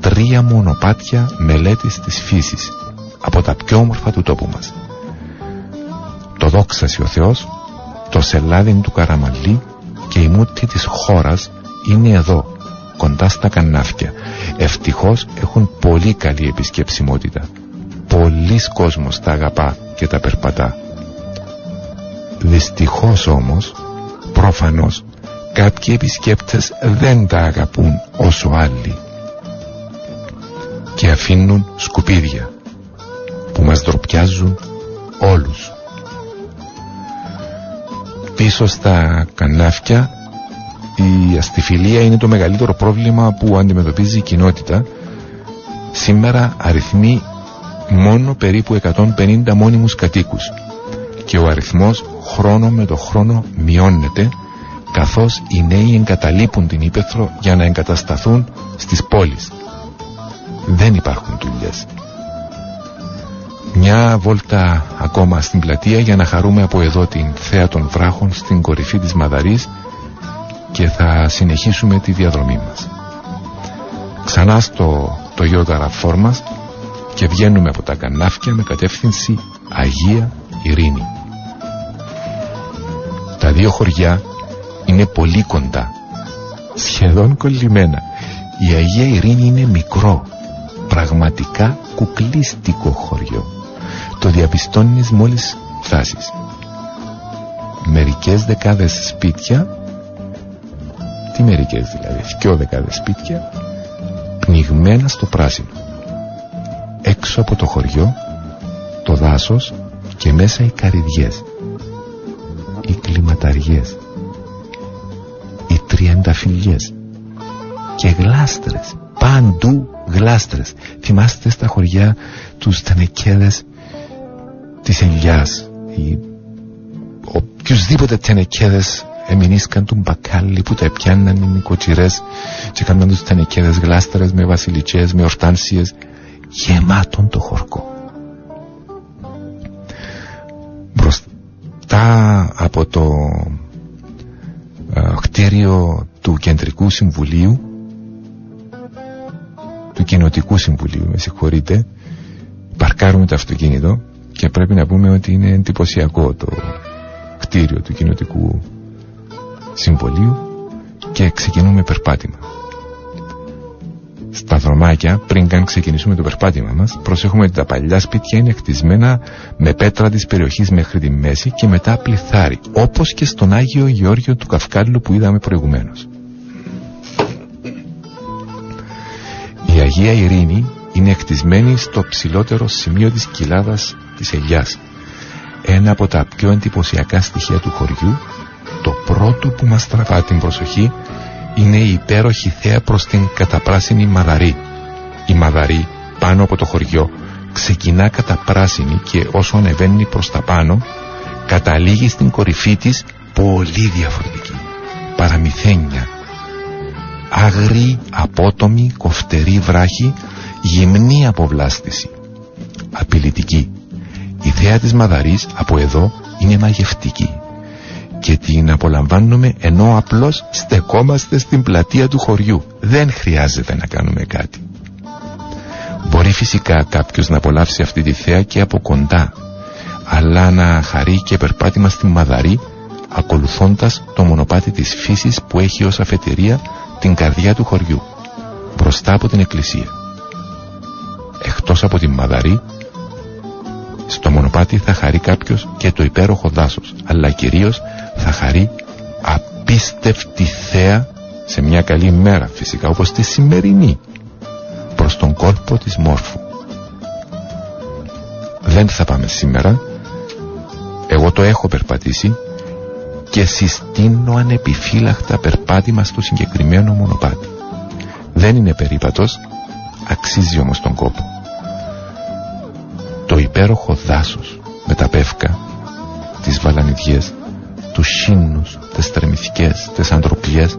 3 μονοπάτια μελέτης της φύσης, από τα πιο όμορφα του τόπου μας. Το δόξασι ο Θεός, το σελάδιν του Καραμαλή και η μούτη της χώρας είναι εδώ, κοντά στα Κανάφκια. Ευτυχώς έχουν πολύ καλή επισκεψιμότητα. Πολύς κόσμος τα αγαπά και τα περπατά. Δυστυχώς όμως, προφανώς, κάποιοι επισκέπτες δεν τα αγαπούν όσο άλλοι και αφήνουν σκουπίδια που μας ντροπιάζουν όλους. Πίσω στα Κανάφκια η αστιφιλία είναι το μεγαλύτερο πρόβλημα που αντιμετωπίζει η κοινότητα. Σήμερα αριθμεί μόνο περίπου 150 μόνιμους κατοίκους και ο αριθμός χρόνο με το χρόνο μειώνεται, καθώς οι νέοι εγκαταλείπουν την ύπαιθρο για να εγκατασταθούν στις πόλεις. Δεν υπάρχουν δουλειές. Μια βόλτα ακόμα στην πλατεία για να χαρούμε από εδώ την θέα των βράχων στην κορυφή της Μαδαρής και θα συνεχίσουμε τη διαδρομή μας. Ξανά στο Toyota RAV4 μας και βγαίνουμε από τα Κανάφκια με κατεύθυνση Αγία Ειρήνη. Τα δύο χωριά είναι πολύ κοντά, σχεδόν κολλημένα. Η Αγία Ειρήνη είναι μικρό, πραγματικά κουκλίστικο χωριό. Το διαπιστώνεις μόλις φτάσεις. Μερικές δεκάδες σπίτια, τι μερικές δηλαδή, 2 δεκάδες σπίτια, πνιγμένα στο πράσινο. Έξω από το χωριό, το δάσος και μέσα οι καρυδιές, οι κλιματαριές, οι τριανταφυλλιές και γλάστρες, παντού γλάστρες. Θυμάστε στα χωριά τους τενεκέδες της Ελιάς, οποιουσδήποτε τενεκέδες εμεινίσκαν του μπακάλι που τα πιάνναν οι νοικοτσιρές και κάναν τους τενεκέδες γλάστρες με βασιλιτσές, με ορτάνσιες, γεμάτον το χορκό. Μπροστά από το κτίριο του Κεντρικού Συμβουλίου, του Κοινοτικού Συμβουλίου, με συγχωρείτε, παρκάρουμε το αυτοκίνητο και πρέπει να πούμε ότι είναι εντυπωσιακό το κτίριο του Κοινοτικού Συμβουλίου και ξεκινούμε περπάτημα. Στα δρομάκια, πριν καν ξεκινήσουμε το περπάτημα μας, προσέχουμε ότι τα παλιά σπίτια είναι χτισμένα με πέτρα της περιοχής μέχρι τη μέση και μετά πληθάρι, όπως και στον Άγιο Γεώργιο του Καυκάλου που είδαμε προηγουμένως. Η Αγία Ειρήνη είναι χτισμένη στο ψηλότερο σημείο της κοιλάδας της Ελιάς. Ένα από τα πιο εντυπωσιακά στοιχεία του χωριού, το πρώτο που μας τραβά την προσοχή, είναι η υπέροχη θέα προς την καταπράσινη Μαδαρή. Η Μαδαρή πάνω από το χωριό ξεκινά καταπράσινη και όσο ανεβαίνει προς τα πάνω καταλήγει στην κορυφή της πολύ διαφορετική, παραμυθένια, άγριοι, απότομοι, κοφτεροί βράχοι, γυμνή αποβλάστηση, απειλητική. Η θέα της Μαδαρής από εδώ είναι μαγευτική και την απολαμβάνουμε ενώ απλώς στεκόμαστε στην πλατεία του χωριού. Δεν χρειάζεται να κάνουμε κάτι. Μπορεί φυσικά κάποιος να απολαύσει αυτή τη θέα και από κοντά, αλλά να χαρεί και περπάτημα στη Μαδαρή ακολουθώντας το μονοπάτι της φύσης που έχει ως αφετηρία την καρδιά του χωριού, μπροστά από την εκκλησία. Εκτός από τη Μαδαρή, στο μονοπάτι θα χαρεί κάποιος και το υπέροχο δάσος, αλλά κυρίως θα χαρεί απίστευτη θέα σε μια καλή μέρα φυσικά, όπως τη σημερινή, προς τον κόλπο της Μόρφου. Δεν θα πάμε σήμερα, εγώ το έχω περπατήσει και συστήνω ανεπιφύλακτα περπάτημα στο συγκεκριμένο μονοπάτι. Δεν είναι περίπατος, αξίζει όμως τον κόπο. Το υπέροχο δάσος με τα πεύκα, τις βαλανιδιές, τους σύννους, τις τρεμηθικές, τις αντροπιές,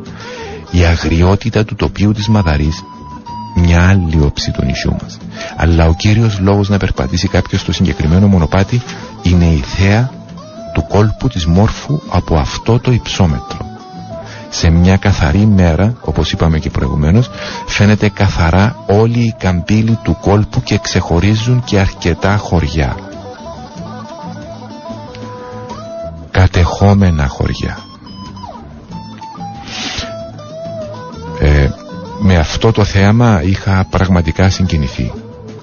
η αγριότητα του τοπίου της Μαδαρής, μια άλλη όψη του νησιού μας. Αλλά ο κύριος λόγος να περπατήσει κάποιος στο συγκεκριμένο μονοπάτι είναι η θέα του κόλπου της Μόρφου από αυτό το υψόμετρο. Σε μια καθαρή μέρα, όπως είπαμε και προηγουμένως, φαίνεται καθαρά όλοι οι καμπύλοι του κόλπου και ξεχωρίζουν και αρκετά χωριά. Κατεχόμενα χωριά. Με αυτό το θέαμα είχα πραγματικά συγκινηθεί.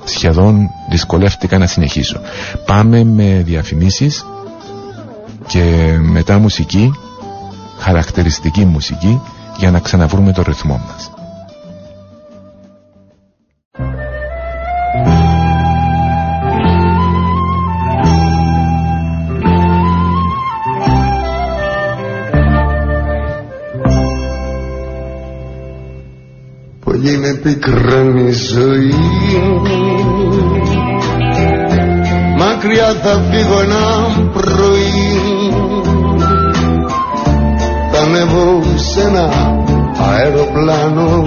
Σχεδόν δυσκολεύτηκα να συνεχίσω. Πάμε με διαφημίσεις και μετά μουσική, χαρακτηριστική μουσική, για να ξαναβρούμε το ρυθμό μας. Πολύ με πικράνει η ζωή μου, μακριά θα φύγω ένα πρωί, θα ανέβω σε ένα αεροπλάνο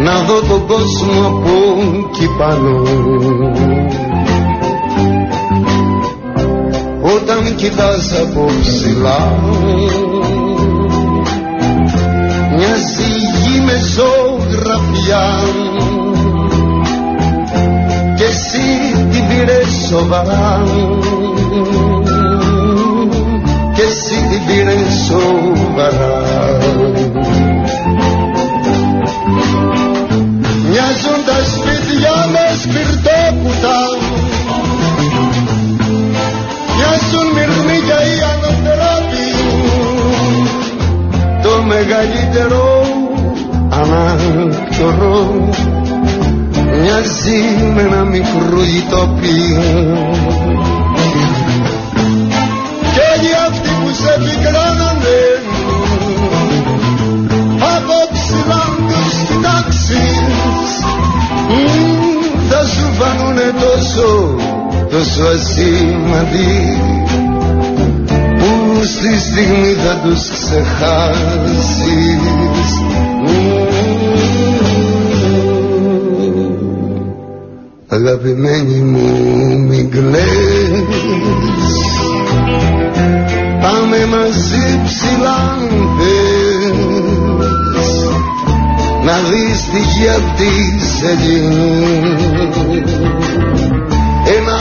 να δω τον κόσμο από εκεί πάνω. Όταν κοιτάς από ψηλά μοιάζει η γη με ζωγραφιά και εσύ την πήρες σοβαρά, και εσύ την πήρες σοβαρά. Μοιάζουν τα σπίτια με σπιρτόκουτα, μοιάζουν μυρμήγια ή ανωτεράπη, το μεγαλύτερο ανάκτορο μοιάζει με ένα μικρό ητοπίο. Σε πικράνανε από ψηλά τους κοιτάξεις, θα σου φανούνε τόσο, τόσο ασήμαντοι που στη στιγμή θα τους ξεχάσεις. Αγαπημένη μου μην κλαις, πάμε μαζί ψηλά αν θες, να δεις τη γη αυτή σε γίνει, ένα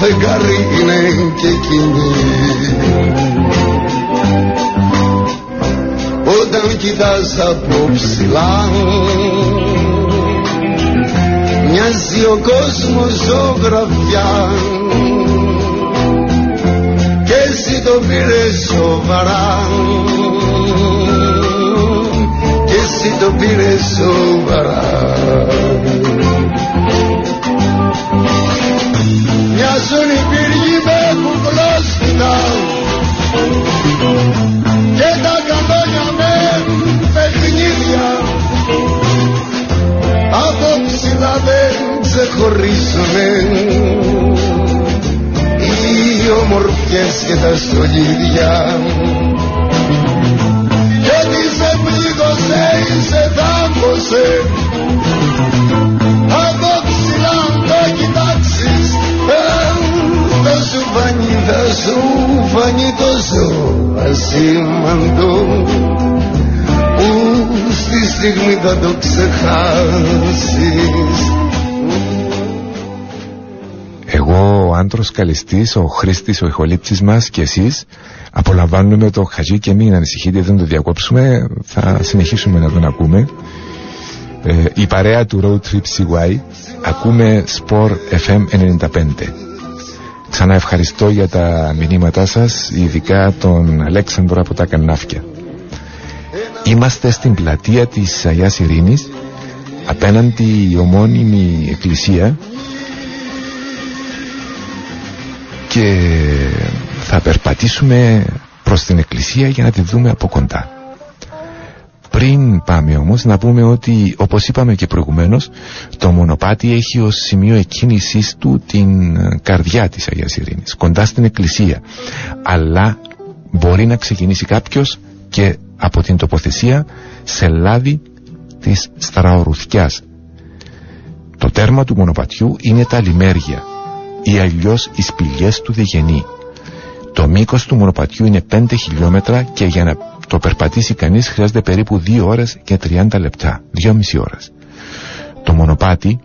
φεγγάρι είναι και εκείνη. Όταν κοιτάς από ψηλά μοιάζει ο κόσμος ζωγραφιά, εσύ το πήρες σοβαρά, και εσύ το πήρες σοβαρά. Μοιάζουν οι πύργοι με κουκλόστιτα και τα καμπάνια με παιχνίδια, από ψηλά δεν ξεχωρίζουνε οι ομορφιές και τα στολίδια. Γιατί σε πλήγωσε ή σε θάμπωσε από ψηλά το μου φάνει τόσο ασήμαντο που στη στιγμή θα το ξεχάσεις. Εγώ, ο Άντρος Καλλιστής, ο Χρήστης, ο ηχολήπτης μας και εσείς απολαμβάνουμε το χαζί και μην ανησυχείτε, δεν το διακόψουμε, θα συνεχίσουμε να τον ακούμε. Η παρέα του Road Trip CY, ακούμε Sport FM 95. Ξανά ευχαριστώ για τα μηνύματά σας, ειδικά τον Αλέξανδρο από τα Κανάφκια. Είμαστε στην πλατεία της Αγιάς Ειρήνης, απέναντι η ομώνυμη εκκλησία, και θα περπατήσουμε προς την εκκλησία για να τη δούμε από κοντά. Πριν πάμε όμως να πούμε ότι, όπως είπαμε και προηγουμένως, το μονοπάτι έχει ως σημείο εκκίνησής του την καρδιά της Αγίας Ειρήνης, κοντά στην εκκλησία, αλλά μπορεί να ξεκινήσει κάποιος και από την τοποθεσία σε λάδι της Στραορουθιάς. Το τέρμα του μονοπατιού είναι τα λιμέρια ή αλλιώς οι σπηλιές του Διγενή. Το μήκος του μονοπατιού είναι 5 χιλιόμετρα και για να το περπατήσει κανείς χρειάζεται περίπου 2 ώρες και 30 λεπτά, 2,5 ώρες. Το μονοπάτι,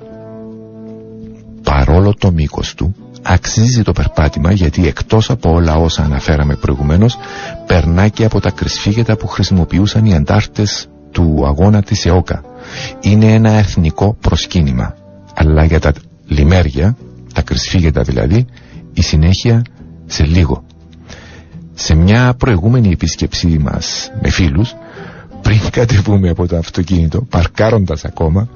παρόλο το μήκος του, αξίζει το περπάτημα, γιατί εκτός από όλα όσα αναφέραμε προηγουμένως, περνά και από τα κρυσφύγετα που χρησιμοποιούσαν οι αντάρτες του αγώνα της ΕΟΚΑ. Είναι ένα εθνικό προσκύνημα, αλλά για τα λιμέρια, τα κρυσφύγετα δηλαδή, η συνέχεια σε λίγο. Σε μια προηγούμενη επίσκεψή μας με φίλους, πριν κατεβούμε από το αυτοκίνητο, παρκάροντας ακόμα,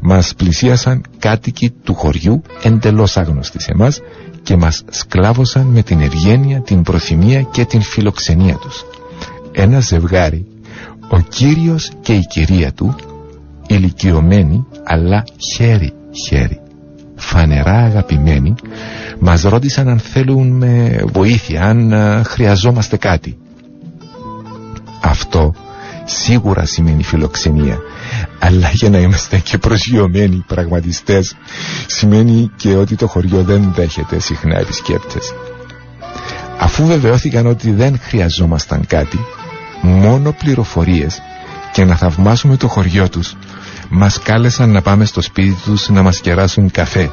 μας πλησίασαν κάτοικοι του χωριού εντελώς άγνωστοι σε εμάς και μας σκλάβωσαν με την ευγένεια, την προθυμία και την φιλοξενία τους. Ένα ζευγάρι, ο κύριος και η κυρία του, ηλικιωμένοι αλλά χέρι-χέρι, φανερά αγαπημένοι, μας ρώτησαν αν θέλουν βοήθεια, αν χρειαζόμαστε κάτι. Αυτό σίγουρα σημαίνει φιλοξενία, αλλά για να είμαστε και προσγειωμένοι πραγματιστές, σημαίνει και ότι το χωριό δεν δέχεται συχνά επισκέπτες. Αφού βεβαιώθηκαν ότι δεν χρειαζόμασταν κάτι, μόνο πληροφορίες και να θαυμάσουμε το χωριό τους, μας κάλεσαν να πάμε στο σπίτι τους να μας κεράσουν καφέ.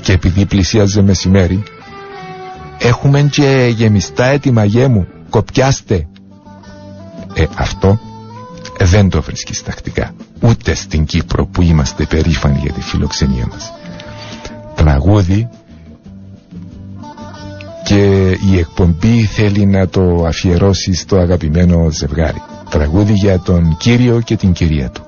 Και επειδή πλησίαζε μεσημέρι, «Έχουμε και γεμιστά έτοιμα, γιέ μου, κοπιάστε». Αυτό δεν το βρίσκεις τακτικά, ούτε στην Κύπρο που είμαστε περήφανοι για τη φιλοξενία μας. Τραγούδι, και η εκπομπή θέλει να το αφιερώσει στο αγαπημένο ζευγάρι. Τραγούδι για τον κύριο και την κυρία του.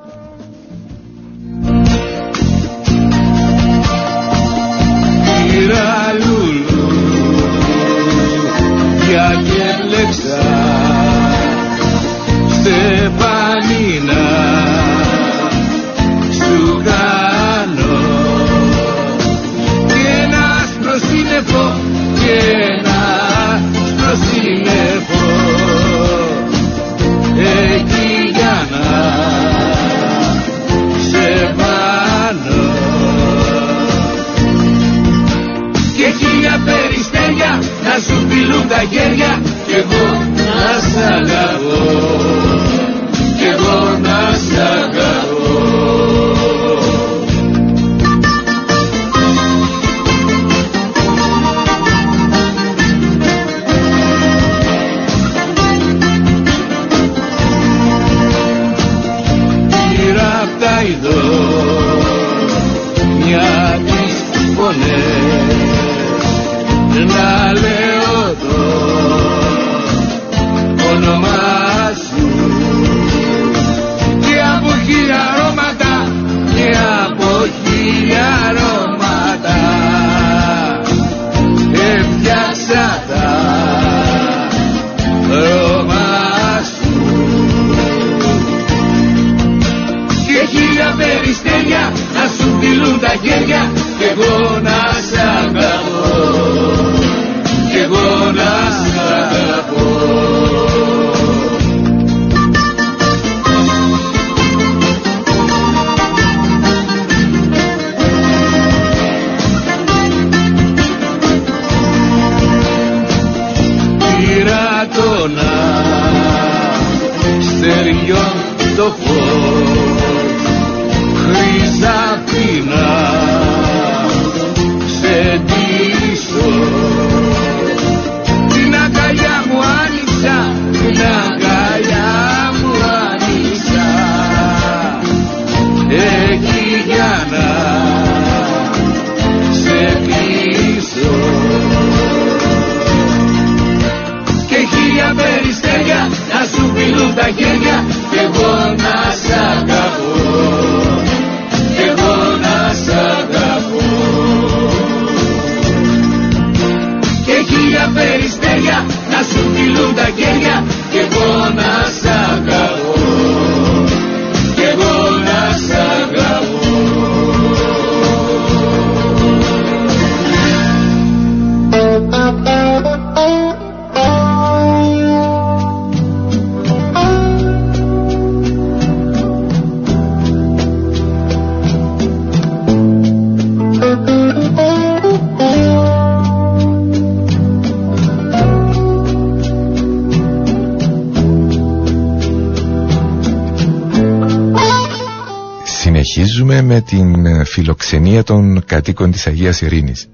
συνεχίζουμε με την φιλοξενία των κατοίκων της Αγίας Ειρήνης.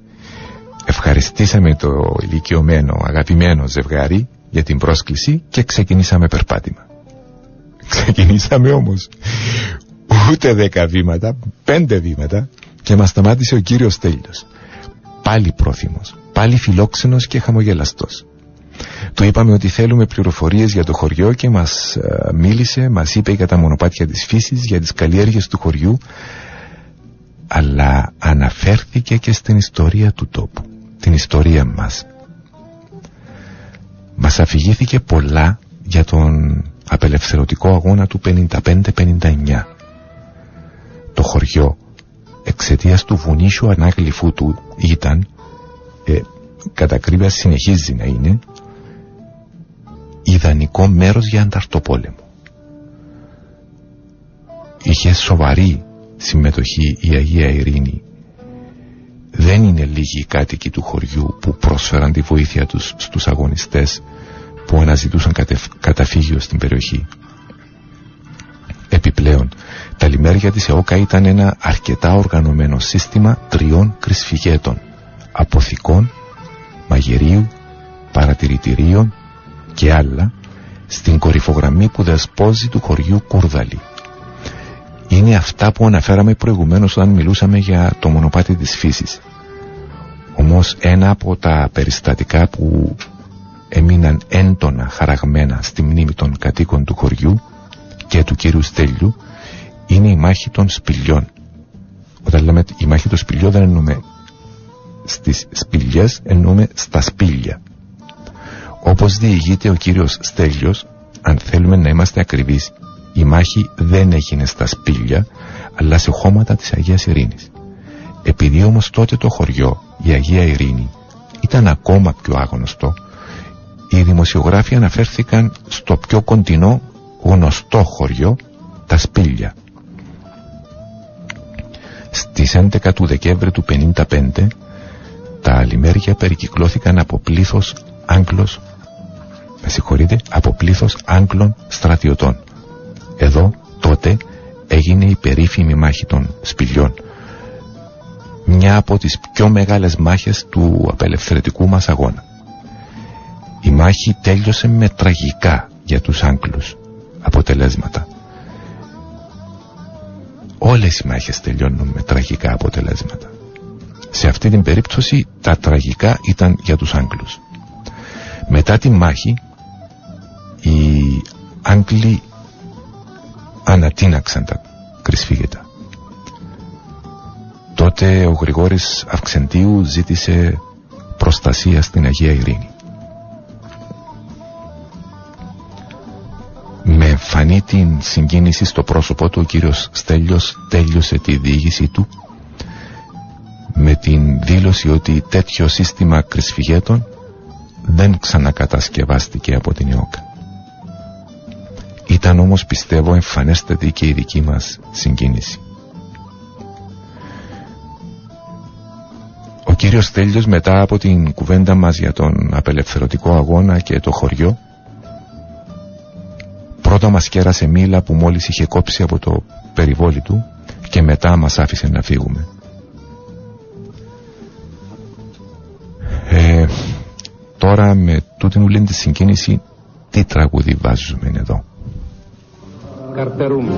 Ευχαριστήσαμε το ηλικιωμένο, αγαπημένο ζευγάρι για την πρόσκληση και ξεκινήσαμε περπάτημα. Ξεκινήσαμε όμως ούτε 10 βήματα, 5 βήματα και μας σταμάτησε ο κύριος Στέλιος. Πάλι πρόθυμος, πάλι φιλόξενος και χαμογελαστός. Του είπαμε ότι θέλουμε πληροφορίες για το χωριό και μας μίλησε, μας είπε για τα μονοπάτια της φύσης, για τις καλλιέργειες του χωριού, αλλά αναφέρθηκε και στην ιστορία του τόπου, την ιστορία μας. Μας αφηγήθηκε πολλά για τον απελευθερωτικό αγώνα του 55-59. Το χωριό, εξαιτίας του βουνίσιου ανάγλυφού του, ήταν, κατά ακρίβεια συνεχίζει να είναι, ιδανικό μέρος για ανταρτοπόλεμο. Είχε σοβαρή συμμετοχή η Αγία Ειρήνη. Δεν είναι λίγοι οι κάτοικοι του χωριού που πρόσφεραν τη βοήθεια τους στους αγωνιστές που αναζητούσαν καταφύγιο στην περιοχή. Επιπλέον, τα λιμέρια της ΕΟΚΑ ήταν ένα αρκετά οργανωμένο σύστημα 3 κρυσφυγέτων, αποθηκών, μαγειρίου, παρατηρητηρίων και άλλα, στην κορυφογραμμή που δεσπόζει του χωριού Κούρδαλη. Είναι αυτά που αναφέραμε προηγουμένως όταν μιλούσαμε για το μονοπάτι της φύσης. Όμως ένα από τα περιστατικά που έμειναν έντονα χαραγμένα στη μνήμη των κατοίκων του χωριού και του κυρίου Στέλιου είναι η μάχη των σπηλιών. Όταν λέμε η μάχη των σπηλιών δεν εννοούμε στις σπηλιές, εννοούμε στα σπήλια. Όπως διηγείται ο κύριος Στέλιος, αν θέλουμε να είμαστε ακριβείς, η μάχη δεν έγινε στα σπήλια, αλλά σε χώματα της Αγίας Ειρήνης. Επειδή όμως τότε το χωριό, η Αγία Ειρήνη, ήταν ακόμα πιο άγνωστο, οι δημοσιογράφοι αναφέρθηκαν στο πιο κοντινό γνωστό χωριό, τα σπήλια. Στις 11 του Δεκέμβρη του 1955, τα λιμέρια περικυκλώθηκαν από πλήθος Άγγλων στρατιωτών. Εδώ τότε έγινε η περίφημη μάχη των σπηλιών, μια από τις πιο μεγάλες μάχες του απελευθερωτικού μας αγώνα. Η μάχη τέλειωσε με τραγικά για τους Άγγλους αποτελέσματα. Όλες οι μάχες τελειώνουν με τραγικά αποτελέσματα. Σε αυτή την περίπτωση τα τραγικά ήταν για τους Άγγλους. Μετά τη μάχη οι Άγγλοι ανατείναξαν τα κρυσφύγετα. Τότε ο Γρηγόρης Αυξεντίου ζήτησε προστασία στην Αγία Ειρήνη. Με εμφανή την συγκίνηση στο πρόσωπό του, ο κύριος Στέλιος τέλειωσε τη διήγησή του με την δήλωση ότι τέτοιο σύστημα κρυσφυγέτων δεν ξανακατασκευάστηκε από την ΕΟΚΑ. Ήταν όμως, πιστεύω, εμφανέστατη και η δική μας συγκίνηση. Ο κύριος Στέλιος, μετά από την κουβέντα μας για τον απελευθερωτικό αγώνα και το χωριό, πρώτα μας κέρασε μήλα που μόλις είχε κόψει από το περιβόλι του και μετά μας άφησε να φύγουμε. Τώρα με τούτην ουλήν τη συγκίνηση, τι τραγούδι βάζουμε εδώ. Καρτερούμε.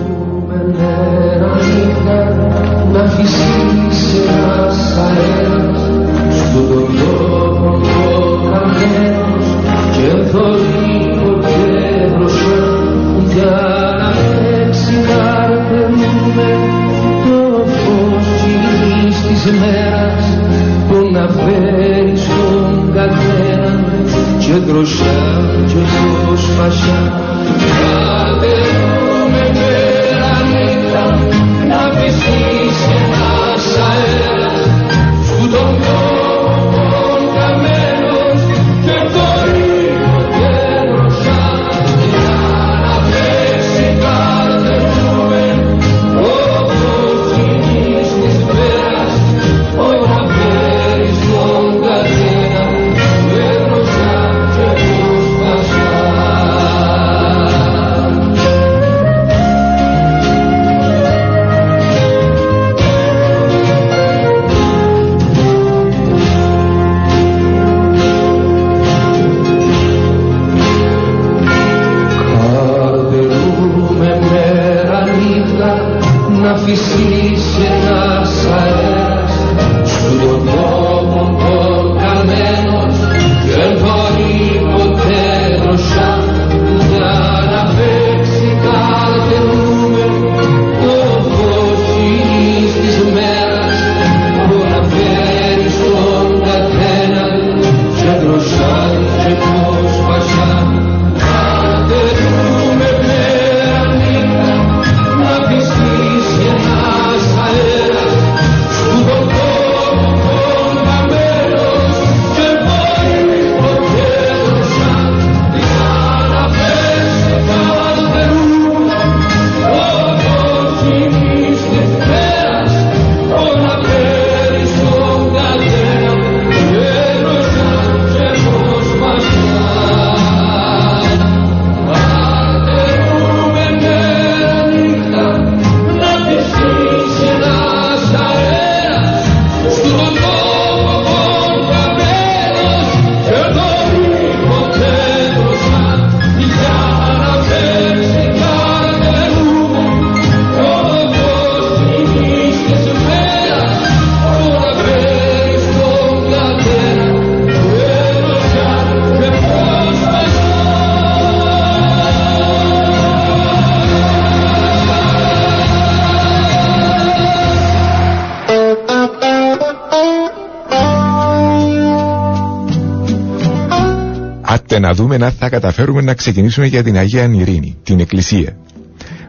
Να δούμε να θα καταφέρουμε να ξεκινήσουμε για την Αγία Ειρήνη, την εκκλησία.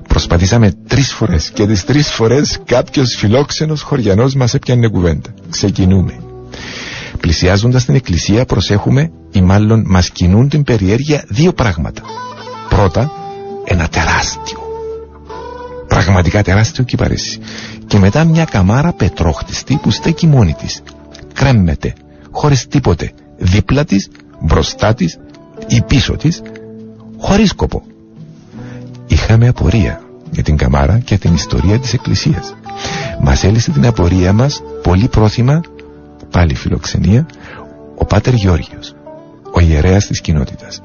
Προσπαθήσαμε 3 φορές και τις 3 φορές κάποιος φιλόξενος χωριανός μας έπιανε κουβέντα. Ξεκινούμε. Πλησιάζοντας την εκκλησία προσέχουμε, ή μάλλον μας κινούν την περιέργεια 2 πράγματα. Πρώτα, ένα τεράστιο, πραγματικά τεράστιο κυπαρίσι. Και μετά μια καμάρα πετρόχτιστη που στέκει μόνη της. Κρέμεται, χωρίς τίποτε, δίπλα της, μπροστά της ή πίσω της, χωρίς σκοπό. Είχαμε απορία για την καμάρα και την ιστορία της εκκλησίας. Μας έλυσε την απορία μας πολύ πρόθυμα, πάλι φιλοξενία, ο πάτερ Γεώργιος, ο ιερέας της κοινότητας.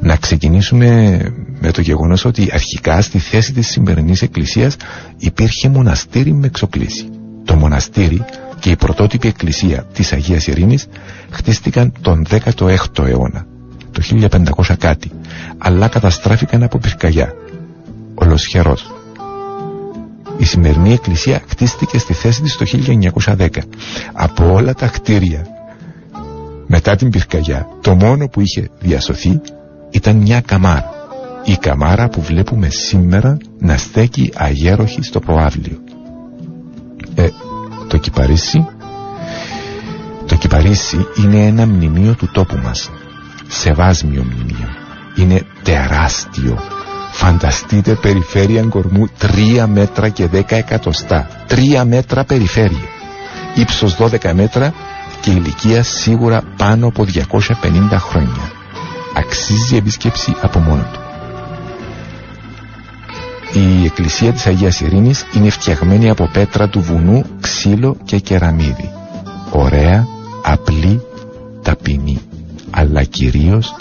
Να ξεκινήσουμε με το γεγονός ότι αρχικά στη θέση της σημερινής εκκλησίας υπήρχε μοναστήρι με εξοπλίση. Το μοναστήρι και η πρωτότυπη εκκλησία της Αγίας Ειρήνης χτίστηκαν τον 16ο αιώνα, το 1500 κάτι, αλλά καταστράφηκαν από πυρκαγιά, ολοσχερός. Η σημερινή εκκλησία χτίστηκε στη θέση της το 1910. Από όλα τα κτίρια μετά την πυρκαγιά, το μόνο που είχε διασωθεί ήταν μια καμάρα. Η καμάρα που βλέπουμε σήμερα να στέκει αγέροχη στο προάβλιο. Το κυπαρίσι είναι ένα μνημείο του τόπου μας, σεβάσμιο μνημείο. Είναι τεράστιο. Φανταστείτε περιφέρεια κορμού 3 μέτρα και 10 εκατοστά. 3 μέτρα περιφέρεια, ύψος 12 μέτρα και ηλικία σίγουρα πάνω από 250 χρόνια. Αξίζει επίσκεψη από μόνο του. Η εκκλησία της Αγίας Ειρήνης είναι φτιαγμένη από πέτρα του βουνού, ξύλο και κεραμίδι. Ωραία, απλή, ταπεινή, αλλά κυρίως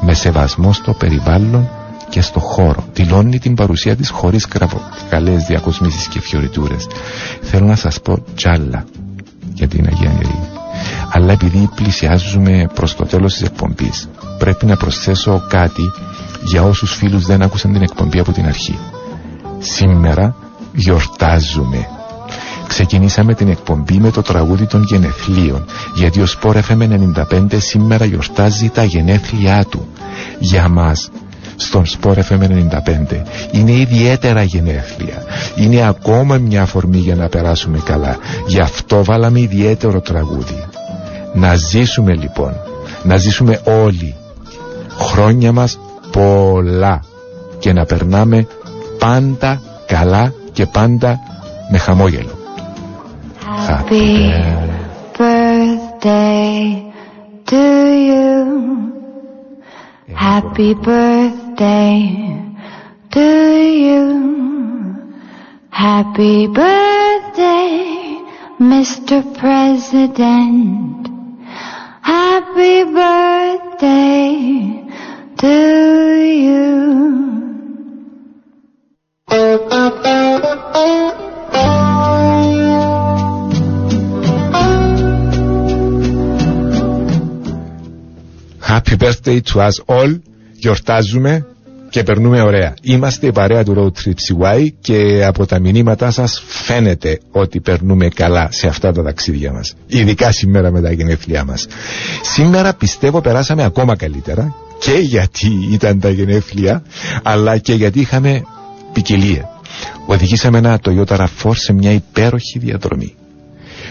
με σεβασμό στο περιβάλλον και στο χώρο. Δηλώνει την παρουσία της χωρίς καλές διακοσμήσεις και φιωριτούρες. Θέλω να σας πω τσάλα για την Αγία Ειρήνη. Αλλά επειδή πλησιάζουμε προς το τέλος της εκπομπής, πρέπει να προσθέσω κάτι για όσους φίλους δεν άκουσαν την εκπομπή από την αρχή. Σήμερα γιορτάζουμε. Ξεκινήσαμε την εκπομπή με το τραγούδι των γενεθλίων, γιατί ο Sport FM 95 σήμερα γιορτάζει τα γενέθλιά του. Για μας, στον Sport FM 95, είναι ιδιαίτερα γενέθλια. Είναι ακόμα μια αφορμή για να περάσουμε καλά. Γι' αυτό βάλαμε ιδιαίτερο τραγούδι. Να ζήσουμε λοιπόν, να ζήσουμε όλοι, χρόνια μας πολλά, και να περνάμε πάντα καλά και πάντα με χαμόγελο. Happy birthday to you. Happy birthday to you. Happy birthday, Mr. President. Happy birthday to you. Happy birthday to us all. Γιορτάζουμε και περνούμε ωραία. Είμαστε η παρέα του Road Trip CY και από τα μηνύματά σας φαίνεται ότι περνούμε καλά σε αυτά τα ταξίδια μας. Ειδικά σήμερα με τα γενέθλιά μας. Σήμερα πιστεύω περάσαμε ακόμα καλύτερα και γιατί ήταν τα γενέθλια, αλλά και γιατί είχαμε ποικιλία. Οδηγήσαμε ένα Toyota RAV4 σε μια υπέροχη διαδρομή.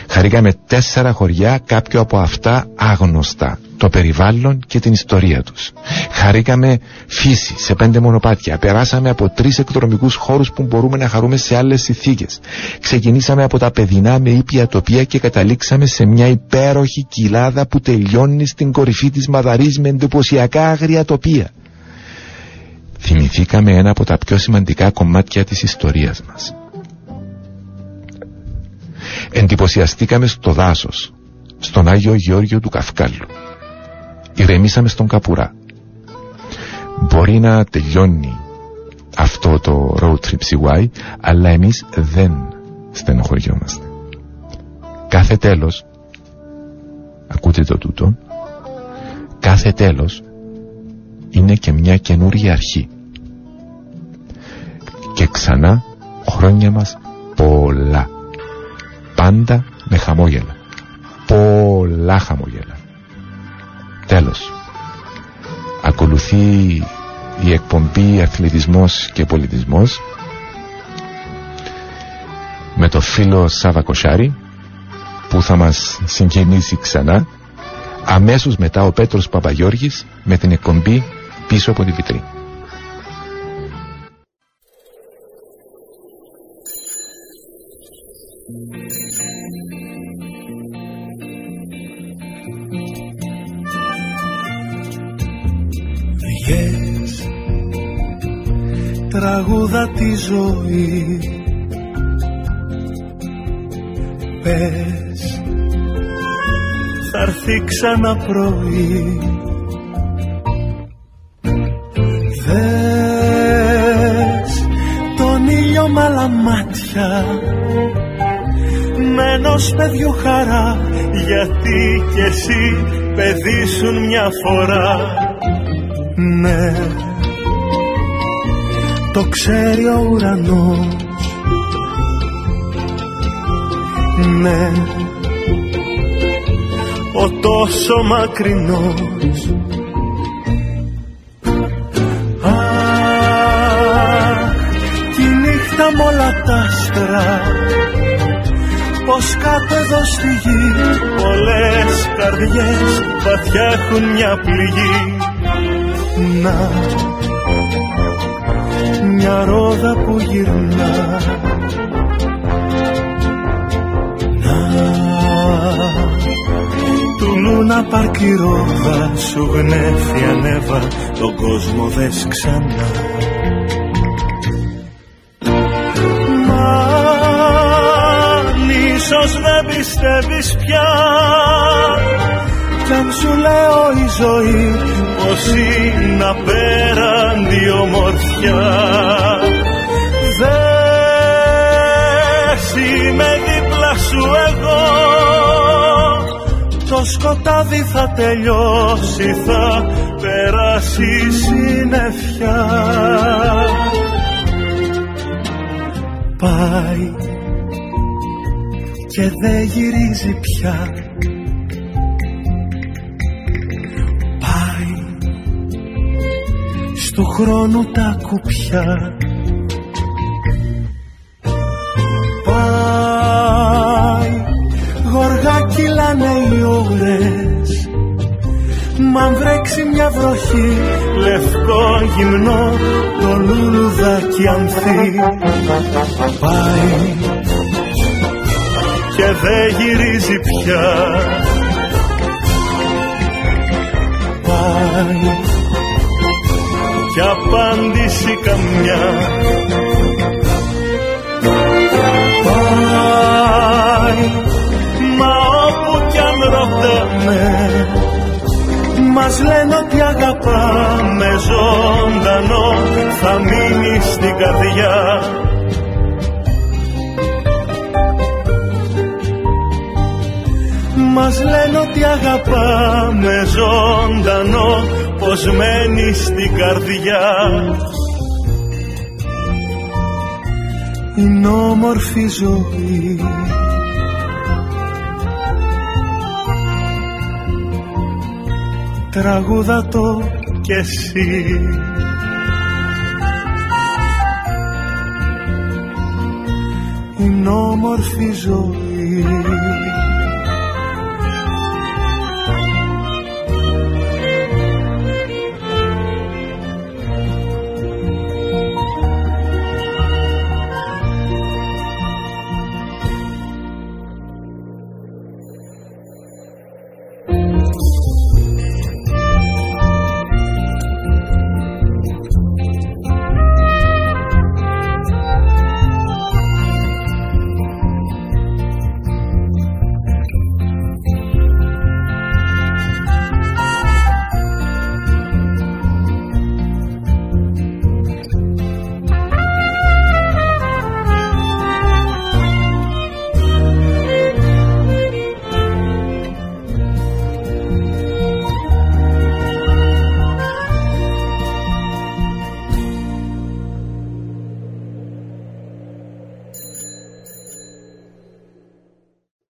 Χαρήκαμε 4 χωριά, κάποιο από αυτά άγνωστα, το περιβάλλον και την ιστορία τους. Χαρήκαμε φύση σε 5 μονοπάτια. Περάσαμε από 3 εκδρομικούς χώρους που μπορούμε να χαρούμε σε άλλες συνθήκες. Ξεκινήσαμε από τα παιδινά με ήπια τοπία και καταλήξαμε σε μια υπέροχη κοιλάδα που τελειώνει στην κορυφή της Μαδαρής με εντυπωσιακά άγρια τοπία. Θυμηθήκαμε ένα από τα πιο σημαντικά κομμάτια της ιστορίας μας. Εντυπωσιαστήκαμε στο δάσος, στον Άγιο Γεώργιο του Καυκάλου. Ηρεμήσαμε στον Καπουρά. Μπορεί να τελειώνει αυτό το road trip CY, αλλά εμείς δεν στενοχωριόμαστε. Κάθε τέλος, ακούτε το τούτο, κάθε τέλος είναι και μια καινούργια αρχή. Και ξανά χρόνια μας πολλά. Πάντα με χαμόγελα. Πολλά χαμόγελα. Τέλος. Ακολουθεί η εκπομπή Αθλητισμός και Πολιτισμός με το φίλο Σάβα Κοσάρη που θα μας συγκινήσει ξανά. Αμέσως μετά ο Πέτρος Παπαγιώργης με την εκπομπή Πίσω από την Βιτρίνη. Βγες, τραγούδα τη ζωή. Πες, θα έρθει ξανά πρωί. Δες τον ήλιο μ' άλλα μάτια, με ενός παιδιού χαρά, γιατί κι εσύ παιδί σου μια φορά. Ναι, το ξέρει ο ουρανός. Ναι, ο τόσο μακρινός. Αχ, τη νύχτα μ' όλα τα άστρα, πως κάτω εδώ στη γη πολλές καρδιές βαθιά έχουν μια πληγή. Να, μια ρόδα που γυρνά. Του λούνα πάρκει ρόδα, σου γνέφει ανέβα, τον κόσμο δες ξανά. Μα αν ίσως δεν πιστεύεις πια, κι αν σου λέω η ζωή πως είναι απέραντη ομορφιά. Δες είμαι δίπλα σου εγώ, το σκοτάδι θα τελειώσει, θα περάσει συννεφιά. Πάει και δεν γυρίζει πια, πάει στου χρόνου τα κουπιά. Κυλάνε οι ώρες, μ' αν βρέξει μια βροχή, λευκό γυμνό το λουλουδάκι ανθί. Πάει και δεν γυρίζει πια, πάει και απάντηση καμιά. Πάει, μας λένε ότι αγαπάμε, ζωντανό θα μείνει στην καρδιά. Μα Μας λένε ότι αγαπάμε ζωντανό, πως μένει στην καρδιά. Είναι όμορφη ζωή. Τραγούδα το κι εσύ. Είναι όμορφη ζωή.